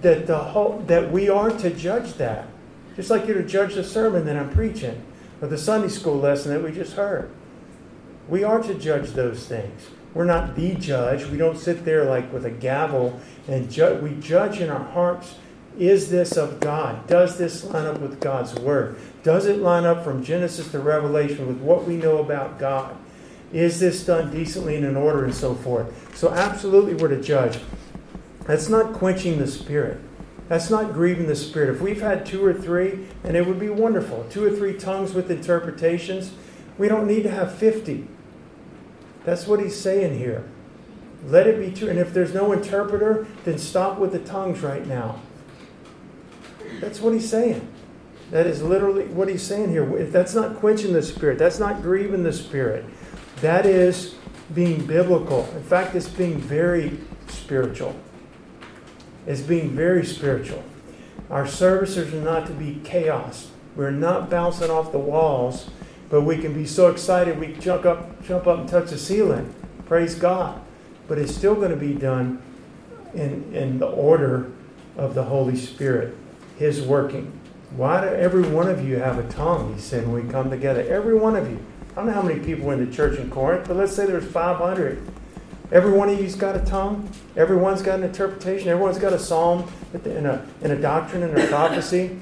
that the whole, that we are to judge that. Just like you're to judge the sermon that I'm preaching or the Sunday school lesson that we just heard. We are to judge those things. We're not the judge. We don't sit there like with a gavel and judge. We judge in our hearts. Is this of God? Does this line up with God's word? Does it line up from Genesis to Revelation with what we know about God? Is this done decently and in order and so forth? So absolutely we're to judge. That's not quenching the Spirit. That's not grieving the Spirit. If we've had two or three, and it would be wonderful, two or three tongues with interpretations, we don't need to have fifty. That's what he's saying here. Let it be two. And if there's no interpreter, then stop with the tongues right now. That's what he's saying. That is literally what he's saying here. That's not quenching the Spirit. That's not grieving the Spirit. That is being biblical. In fact, it's being very spiritual. It's being very spiritual. Our services are not to be chaos. We're not bouncing off the walls, but we can be so excited we jump up, jump up and touch the ceiling. Praise God. But it's still going to be done in, in the order of the Holy Spirit, His working. Why do every one of you have a tongue? He said, when we come together, every one of you. I don't know how many people were in the church in Corinth, but let's say there's five hundred. Every one of you's got a tongue. Everyone's got an interpretation. Everyone's got a psalm and a, and a doctrine and a prophecy.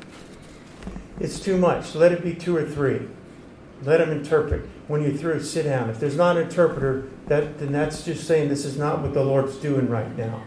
It's too much. Let it be two or three. Let them interpret. When you're through, sit down. If there's not an interpreter, that then that's just saying this is not what the Lord's doing right now.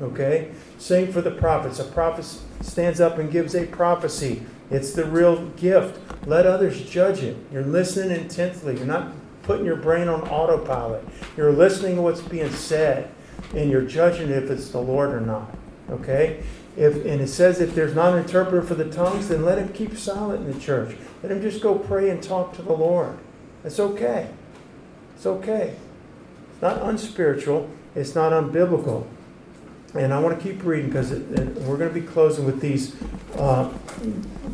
Okay? Same for the prophets. A prophet stands up and gives a prophecy. It's the real gift. Let others judge it. You're listening intently. You're not putting your brain on autopilot. You're listening to what's being said, and you're judging if it's the Lord or not. Okay? If and it says if there's not an interpreter for the tongues, then let him keep silent in the church. Let him just go pray and talk to the Lord. It's okay. It's okay. It's not unspiritual. It's not unbiblical. And I want to keep reading because we're going to be closing with these, uh,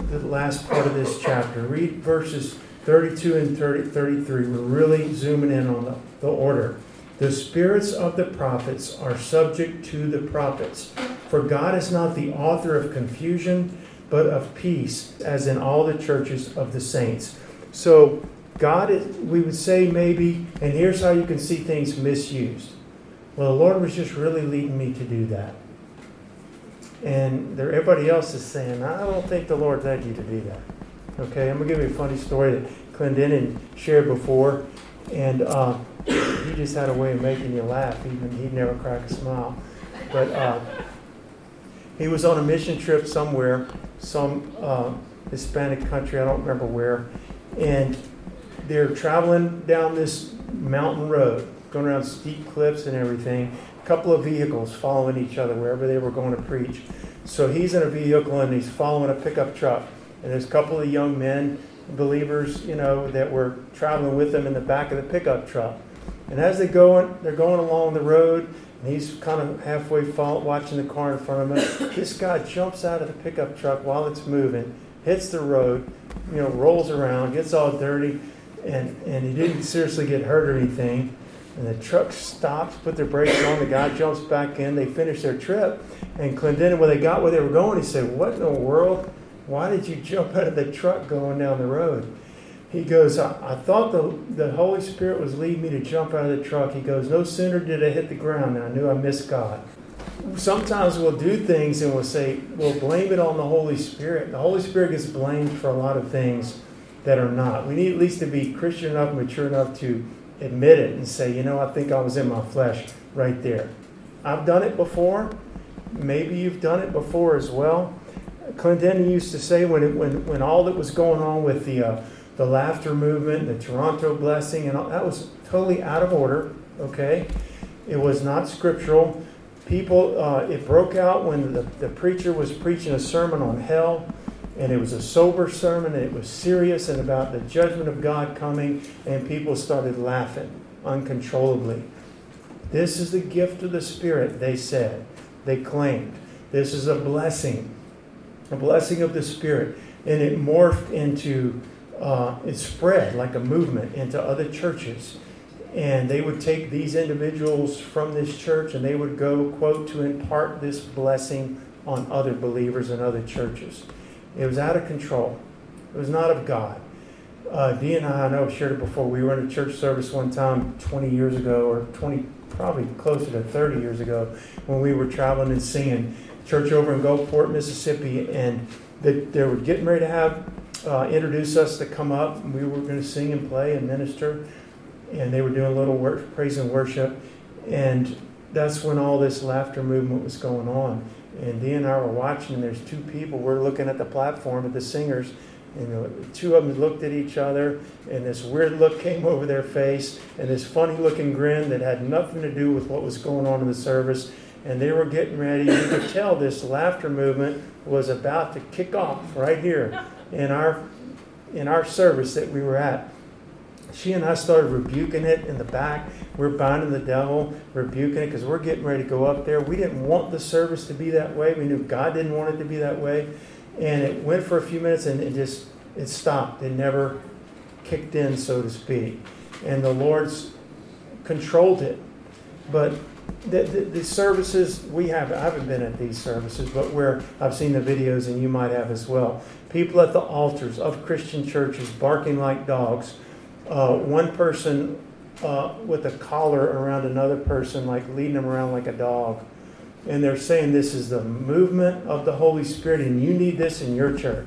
the last part of this chapter. Read verses thirty-two and thirty, thirty-three. We're really zooming in on the, the order. The spirits of the prophets are subject to the prophets. For God is not the author of confusion, but of peace, as in all the churches of the saints. So God, is, we would say maybe, and here's how you can see things misused. Well, the Lord was just really leading me to do that. And there, everybody else is saying, I don't think the Lord led you to do that. Okay, I'm going to give you a funny story that Clendenin shared before. And uh, he just had a way of making you laugh. Even he'd never crack a smile. But uh, he was on a mission trip somewhere, some uh, Hispanic country, I don't remember where. And they're traveling down this mountain road, going around steep cliffs and everything. A couple of vehicles following each other wherever they were going to preach. So he's in a vehicle and he's following a pickup truck. And there's a couple of young men, believers, you know, that were traveling with them in the back of the pickup truck. And as they go, they're going along the road, and he's kind of halfway watching the car in front of him. This guy jumps out of the pickup truck while it's moving, hits the road, you know, rolls around, gets all dirty, and, and he didn't seriously get hurt or anything. And the truck stops, put their brakes on, the guy jumps back in, they finish their trip. And Clendenin, when they got where they were going, he said, what in the world? Why did you jump out of the truck going down the road? He goes, I, I thought the, the Holy Spirit was leading me to jump out of the truck. He goes, no sooner did I hit the ground than I knew I missed God. Sometimes we'll do things and we'll say, we'll blame it on the Holy Spirit. The Holy Spirit gets blamed for a lot of things that are not. We need at least to be Christian enough, mature enough to admit it and say, you know, I think I was in my flesh right there. I've done it before. Maybe you've done it before as well. Clendenin used to say when, it, when when all that was going on with the uh, the laughter movement, the Toronto blessing, and all, that was totally out of order, okay? It was not scriptural. People, uh, it broke out when the, the preacher was preaching a sermon on hell, and it was a sober sermon, and it was serious, and about the judgment of God coming, and people started laughing uncontrollably. This is the gift of the Spirit, they said. They claimed. This is a blessing. The blessing of the Spirit. And it morphed into, uh, it spread like a movement into other churches. And they would take these individuals from this church and they would go, quote, to impart this blessing on other believers and other churches. It was out of control. It was not of God. Uh, Dee and I, I know I've shared it before, we were in a church service one time twenty years ago or twenty, probably closer to thirty years ago when we were traveling and singing. Church over in Gulfport, Mississippi, and they, they were getting ready to have, uh, introduce us to come up, and we were going to sing and play and minister. And they were doing a little work, praise and worship. And that's when all this laughter movement was going on. And Dee and I were watching, and there's two people. We're looking at the platform at the singers. And the two of them looked at each other, and this weird look came over their face, and this funny-looking grin that had nothing to do with what was going on in the service. And they were getting ready. You could tell this laughter movement was about to kick off right here in our in our service that we were at. She and I started rebuking it in the back. We're binding the devil, rebuking it, because we're getting ready to go up there. We didn't want the service to be that way. We knew God didn't want it to be that way. And it went for a few minutes, and it just it stopped. It never kicked in, so to speak. And the Lord's controlled it. But the, the, the services we have, I haven't been at these services, but where I've seen the videos, and you might have as well. People at the altars of Christian churches barking like dogs. Uh, one person uh, with a collar around another person, like leading them around like a dog. And they're saying this is the movement of the Holy Spirit, and you need this in your church.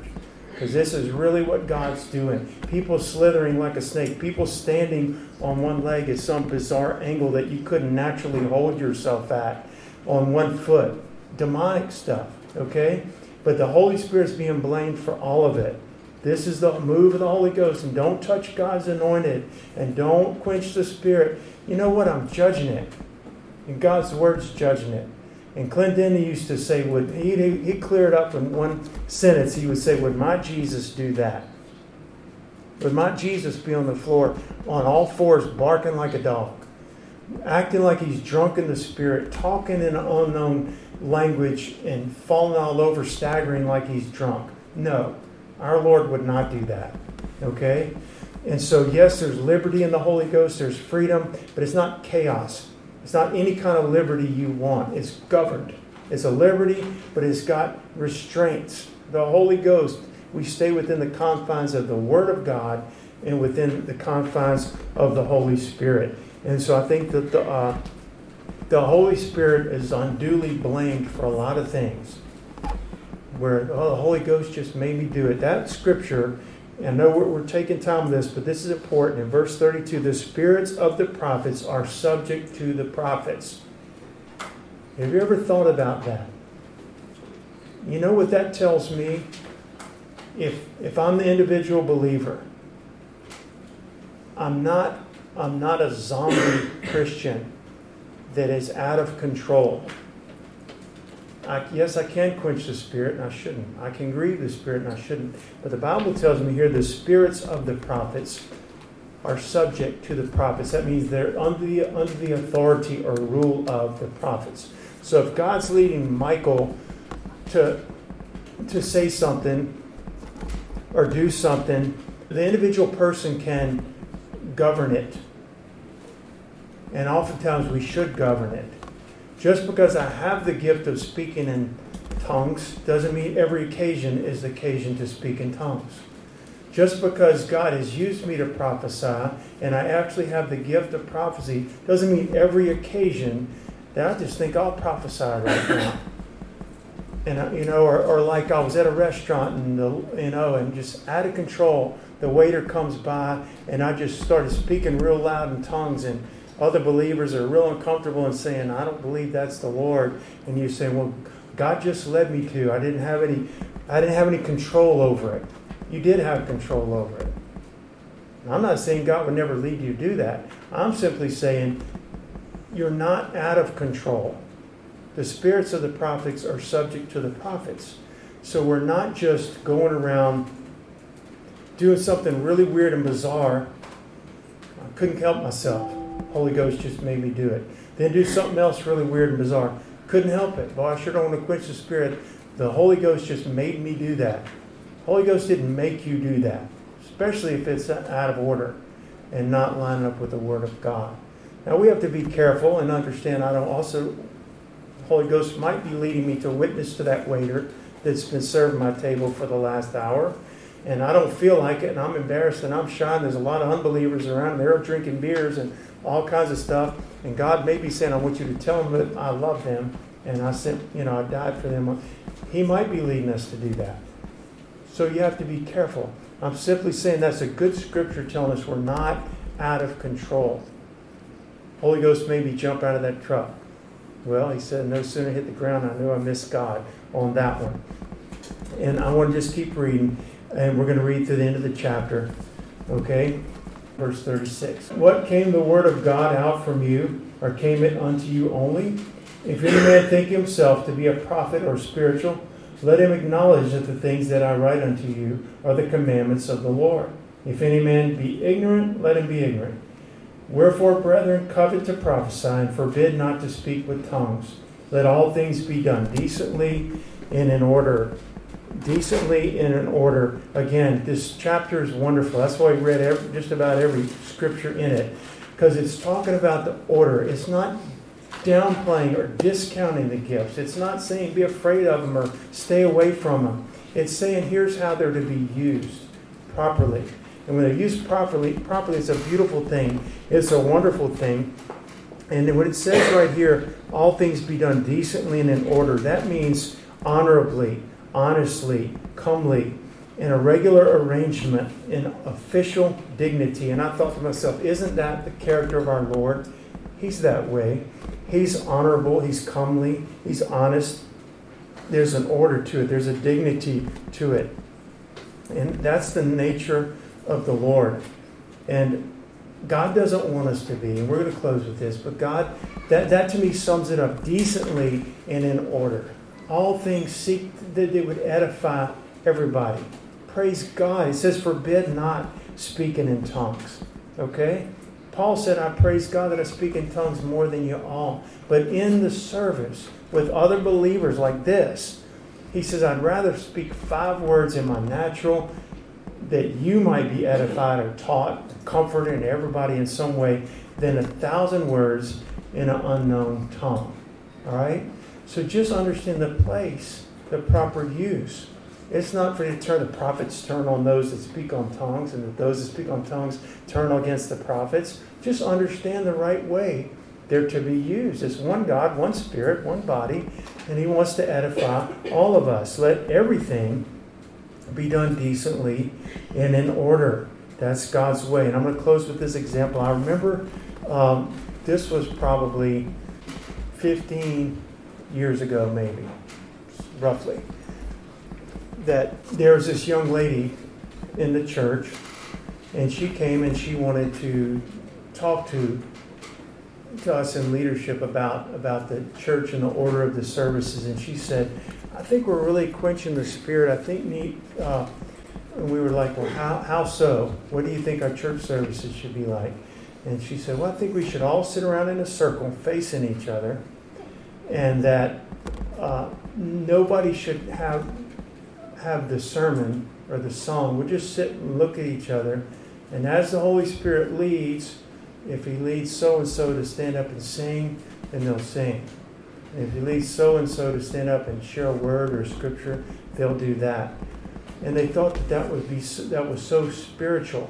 Because this is really what God's doing. People slithering like a snake. People standing on one leg at some bizarre angle that you couldn't naturally hold yourself at on one foot. Demonic stuff, okay? But the Holy Spirit's being blamed for all of it. This is the move of the Holy Ghost. And don't touch God's anointed. And don't quench the Spirit. You know what? I'm judging it. And God's Word's judging it. And Clint Denny used to say, would he, he cleared up in one sentence, he would say, would my Jesus do that? Would my Jesus be on the floor on all fours barking like a dog, acting like he's drunk in the Spirit, talking in an unknown language and falling all over, staggering like he's drunk? No, our Lord would not do that, okay? And so, yes, there's liberty in the Holy Ghost, there's freedom, but it's not chaos. It's not any kind of liberty you want. It's governed. It's a liberty, but it's got restraints. The Holy Ghost, we stay within the confines of the Word of God and within the confines of the Holy Spirit. And so I think that the, uh, the Holy Spirit is unduly blamed for a lot of things. Where, oh, the Holy Ghost just made me do it. That scripture, I know we're, we're taking time on this, but this is important. In verse thirty-two, the spirits of the prophets are subject to the prophets. Have you ever thought about that? You know what that tells me? If if I'm the individual believer, I'm not I'm not a zombie Christian that is out of control. I, yes, I can quench the Spirit, and I shouldn't. I can grieve the Spirit, and I shouldn't. But the Bible tells me here the spirits of the prophets are subject to the prophets. That means they're under the, under the authority or rule of the prophets. So if God's leading Michael to, to say something or do something, the individual person can govern it. And oftentimes we should govern it. Just because I have the gift of speaking in tongues doesn't mean every occasion is the occasion to speak in tongues. Just because God has used me to prophesy and I actually have the gift of prophecy doesn't mean every occasion that I just think I'll prophesy right now. And I, you know, or, or like I was at a restaurant and the, you know, and just out of control, the waiter comes by and I just started speaking real loud in tongues and other believers are real uncomfortable and saying, I don't believe that's the Lord. And you're saying, well, God just led me to. I didn't have any I didn't have any control over it. You did have control over it. And I'm not saying God would never lead you to do that. I'm simply saying you're not out of control. The spirits of the prophets are subject to the prophets. So we're not just going around doing something really weird and bizarre. I couldn't help myself. Holy Ghost just made me do it. Then do something else really weird and bizarre. Couldn't help it. Well, I sure don't want to quench the Spirit. The Holy Ghost just made me do that. Holy Ghost didn't make you do that, especially if it's out of order. and not line up with the Word of God. Now we have to be careful and understand. I don't also, the Holy Ghost might be leading me to witness to that waiter that's been serving my table for the last hour, and I don't feel like it, and I'm embarrassed, and I'm shy, and there's a lot of unbelievers around, and they're drinking beers and all kinds of stuff, and God may be saying, I want you to tell them that I love them, and I sent, you know, I died for them. He might be leading us to do that. So you have to be careful. I'm simply saying that's a good scripture telling us we're not out of control. Holy Ghost made me jump out of that truck. Well, he said, no sooner hit the ground, I knew I missed God on that one. And I want to just keep reading, and we're going to read through the end of the chapter. Okay? Verse thirty-six. What came the word of God out from you, or came it unto you only? If any man think himself to be a prophet or spiritual, let him acknowledge that the things that I write unto you are the commandments of the Lord. If any man be ignorant, let him be ignorant. Wherefore, brethren, covet to prophesy, and forbid not to speak with tongues. Let all things be done decently and in order. Decently and in order. Again, this chapter is wonderful. That's why we read every, just about every scripture in it, because it's talking about the order. It's not downplaying or discounting the gifts. It's not saying be afraid of them or stay away from them. It's saying here's how they're to be used properly. And when they're used properly, properly, it's a beautiful thing. It's a wonderful thing. And then what it says right here, all things be done decently and in order. That means honorably, honestly, comely, in a regular arrangement, in official dignity. And I thought to myself, isn't that the character of our Lord? He's that way. He's honorable. He's comely. He's honest. There's an order to it. There's a dignity to it. And that's the nature of the Lord. And God doesn't want us to be, and we're going to close with this, but God, that, that to me sums it up, decently and in order. All things seek that they would edify everybody. Praise God. It says, forbid not speaking in tongues. Okay? Paul said, I praise God that I speak in tongues more than you all. But in the service with other believers like this, he says, I'd rather speak five words in my natural that you might be edified or taught, comforted, and everybody in some way, than a thousand words in an unknown tongue. All right? So just understand the place, the proper use. It's not for you to turn the prophets, turn on those that speak on tongues, and those that speak on tongues turn against the prophets. Just understand the right way they're to be used. It's one God, one Spirit, one body, and He wants to edify all of us. Let everything be done decently and in order. That's God's way. And I'm going to close with this example. I remember um, this was probably fifteen years ago, maybe, roughly, that there was this young lady in the church, and she came and she wanted to talk to to us in leadership about, about the church and the order of the services. And she said, I think we're really quenching the spirit. I think need, uh, and we were like, well, how, how so? What do you think our church services should be like? And she said, well, I think we should all sit around in a circle facing each other, and that uh, nobody should have have the sermon or the song. We'll just sit and look at each other. And as the Holy Spirit leads, if He leads so-and-so to stand up and sing, then they'll sing. If He leads so-and-so to stand up and share a word or a scripture, they'll do that. And they thought that that, would be so, that was so spiritual.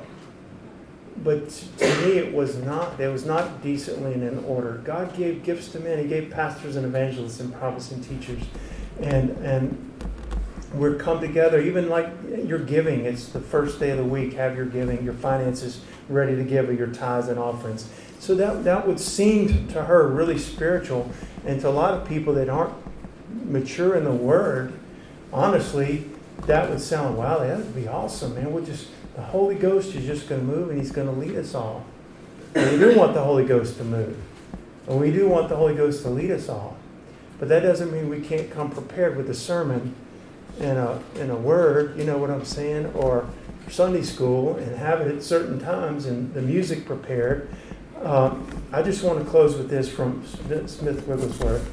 But to me, it was not. It was not decently and in order. God gave gifts to men. He gave pastors and evangelists and prophets and teachers. And, and we're come together, even like your giving. It's the first day of the week. Have your giving, your finances ready to give, or your tithes and offerings. So that, that would seem to her really spiritual. And to a lot of people that aren't mature in the Word, honestly, that would sound, wow, that would be awesome, man. We'll just, the Holy Ghost is just going to move, and He's going to lead us all. And we do want the Holy Ghost to move. And we do want the Holy Ghost to lead us all. But that doesn't mean we can't come prepared with a sermon and a, and a word, you know what I'm saying, or Sunday school, and have it at certain times and the music prepared. Uh, I just want to close with this from Smith Wigglesworth.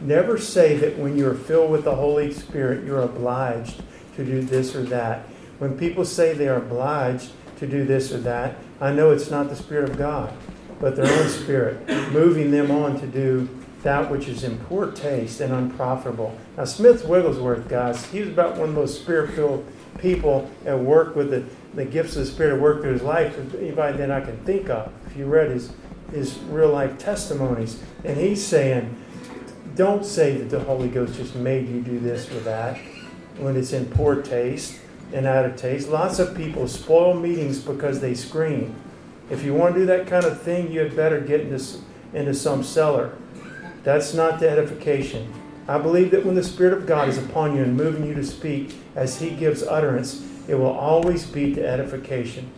Never say that when you're filled with the Holy Spirit, you're obliged to do this or that. When people say they are obliged, to do this or that. I know it's not the Spirit of God, but their own spirit, moving them on to do that which is in poor taste and unprofitable. Now, Smith Wigglesworth, guys, he was about one of those spirit-filled people and worked with the, the gifts of the Spirit, worked through his life, anybody that I can think of, if you read his, his real-life testimonies. And he's saying, don't say that the Holy Ghost just made you do this or that when it's in poor taste and out of taste. Lots of people spoil meetings because they scream. If you want to do that kind of thing, you had better get into, into some cellar. That's not the edification. I believe that when the Spirit of God is upon you and moving you to speak as He gives utterance, it will always be to edification.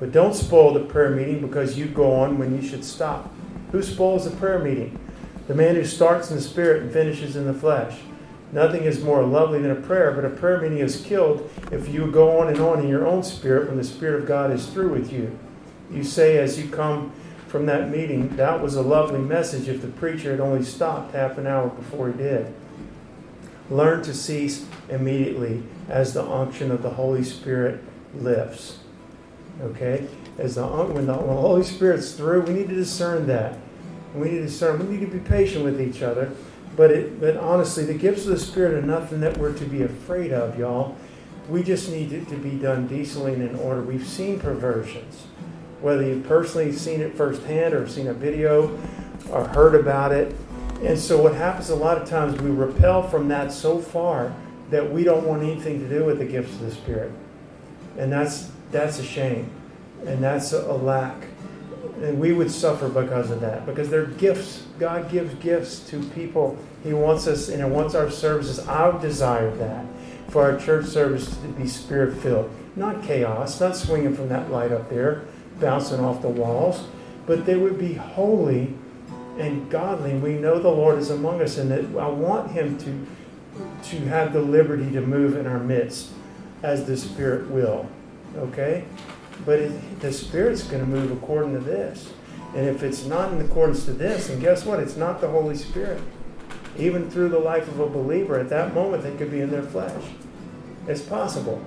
But don't spoil the prayer meeting because you go on when you should stop. Who spoils the prayer meeting? The man who starts in the Spirit and finishes in the flesh. Nothing is more lovely than a prayer, but a prayer meeting is killed if you go on and on in your own spirit when the Spirit of God is through with you. You say as you come from that meeting, that was a lovely message if the preacher had only stopped half an hour before he did. Learn to cease immediately as the unction of the Holy Spirit lifts. Okay? As the when the Holy Spirit's through, we need to discern that. We need to discern. We need to be patient with each other. But it, but honestly, the gifts of the Spirit are nothing that we're to be afraid of, y'all. We just need it to be done decently and in order. We've seen perversions. Whether you've personally seen it firsthand or seen a video or heard about it. And so what happens a lot of times, we repel from that so far that we don't want anything to do with the gifts of the Spirit. And that's that's a shame. And that's a, a lack. And we would suffer because of that. Because they're gifts. God gives gifts to people. He wants us and He wants our services. I desire that for our church service to be Spirit-filled. Not chaos. Not swinging from that light up there, bouncing off the walls, but they would be holy and godly. We know the Lord is among us, and that I want Him to to have the liberty to move in our midst as the Spirit will. Okay? But it, the Spirit's going to move according to this. And if it's not in accordance to this, and guess what? It's not the Holy Spirit. Even through the life of a believer, at that moment, they could be in their flesh. It's possible.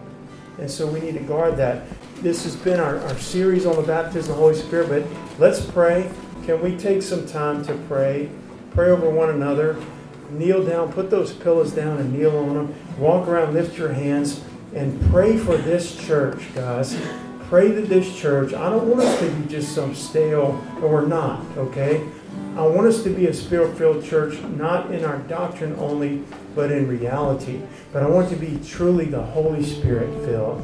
And so we need to guard that. This has been our, our series on the baptism of the Holy Spirit, but let's pray. Can we take some time to pray? Pray over one another. Kneel down. Put those pillows down and kneel on them. Walk around. Lift your hands. And pray for this church, guys. Pray that this church, I don't want us to be just some stale, or we're not, okay? I want us to be a Spirit-filled church, not in our doctrine only, but in reality. But I want to be truly the Holy Spirit-filled.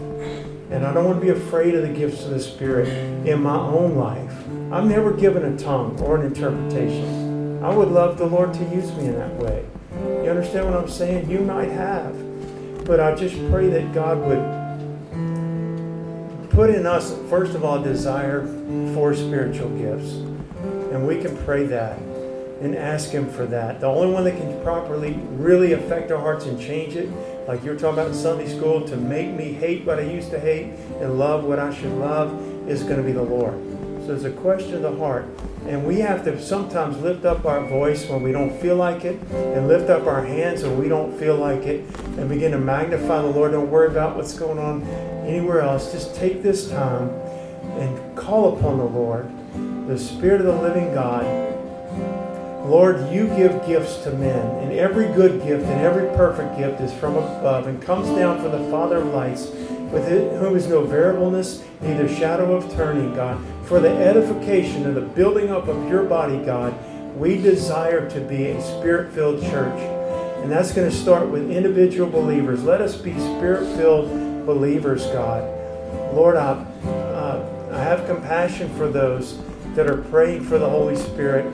And I don't want to be afraid of the gifts of the Spirit in my own life. I've never given a tongue or an interpretation. I would love the Lord to use me in that way. You understand what I'm saying? You might have. But I just pray that God would put in us, first of all, a desire for spiritual gifts. And we can pray that and ask Him for that. The only one that can properly really affect our hearts and change it, like you were talking about in Sunday school, to make me hate what I used to hate and love what I should love, is going to be the Lord. So it's a question of the heart. And we have to sometimes lift up our voice when we don't feel like it, and lift up our hands when we don't feel like it, and begin to magnify the Lord. Don't worry about what's going on anywhere else. Just take this time and call upon the Lord, the Spirit of the living God. Lord, you give gifts to men, and every good gift and every perfect gift is from above and comes down from the Father of lights, with whom is no variableness, neither shadow of turning, God. For the edification and the building up of your body, God, we desire to be a Spirit-filled church. And that's going to start with individual believers. Let us be Spirit-filled believers, God. Lord, I, uh, I have compassion for those that are praying for the Holy Spirit,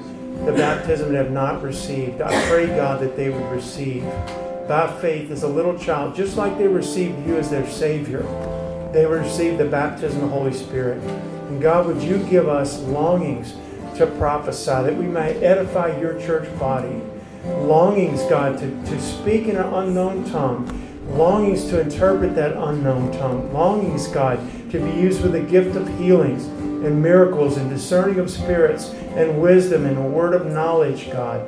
the baptism, that have not received. I pray, God, that they would receive by faith as a little child, just like they received you as their Savior. They received the baptism of the Holy Spirit. And God, would you give us longings to prophesy, that we may edify your church body. Longings, God, to, to speak in an unknown tongue. Longings to interpret that unknown tongue. Longings, God, to be used with the gift of healings and miracles and discerning of spirits and wisdom and a word of knowledge, God.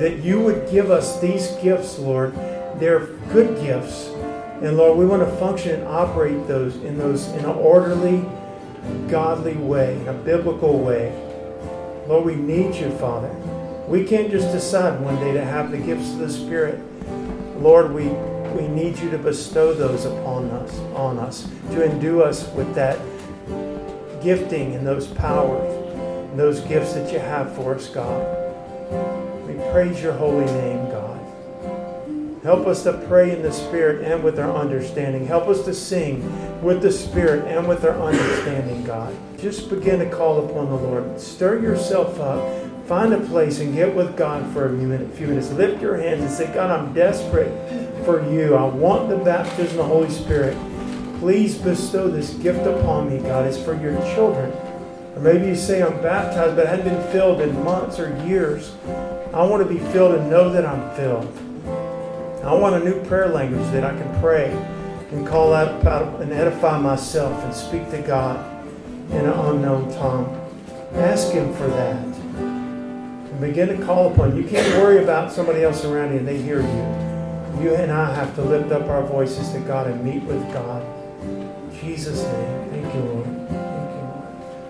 That you would give us these gifts, Lord. They're good gifts. And Lord, we want to function and operate those in those in an orderly, godly way, in a biblical way. Lord, we need you, Father. We can't just decide one day to have the gifts of the Spirit. Lord, we we need you to bestow those upon us, on us, to endue us with that gifting and those powers and those gifts that you have for us, God. We praise your holy name, God. Help us to pray in the Spirit and with our understanding. Help us to sing with the Spirit and with our understanding, God. Just begin to call upon the Lord. Stir yourself up. Find a place and get with God for a minute, few minutes. Lift your hands and say, God, I'm desperate for you. I want the baptism of the Holy Spirit. Please bestow this gift upon me, God. It's for your children. Or maybe you say, I'm baptized, but I haven't been filled in months or years. I want to be filled and know that I'm filled. I want a new prayer language that I can pray and call out and edify myself and speak to God in an unknown tongue. Ask Him for that. And begin to call upon. You can't worry about somebody else around you. They hear you. You and I have to lift up our voices to God and meet with God. In Jesus' name, amen.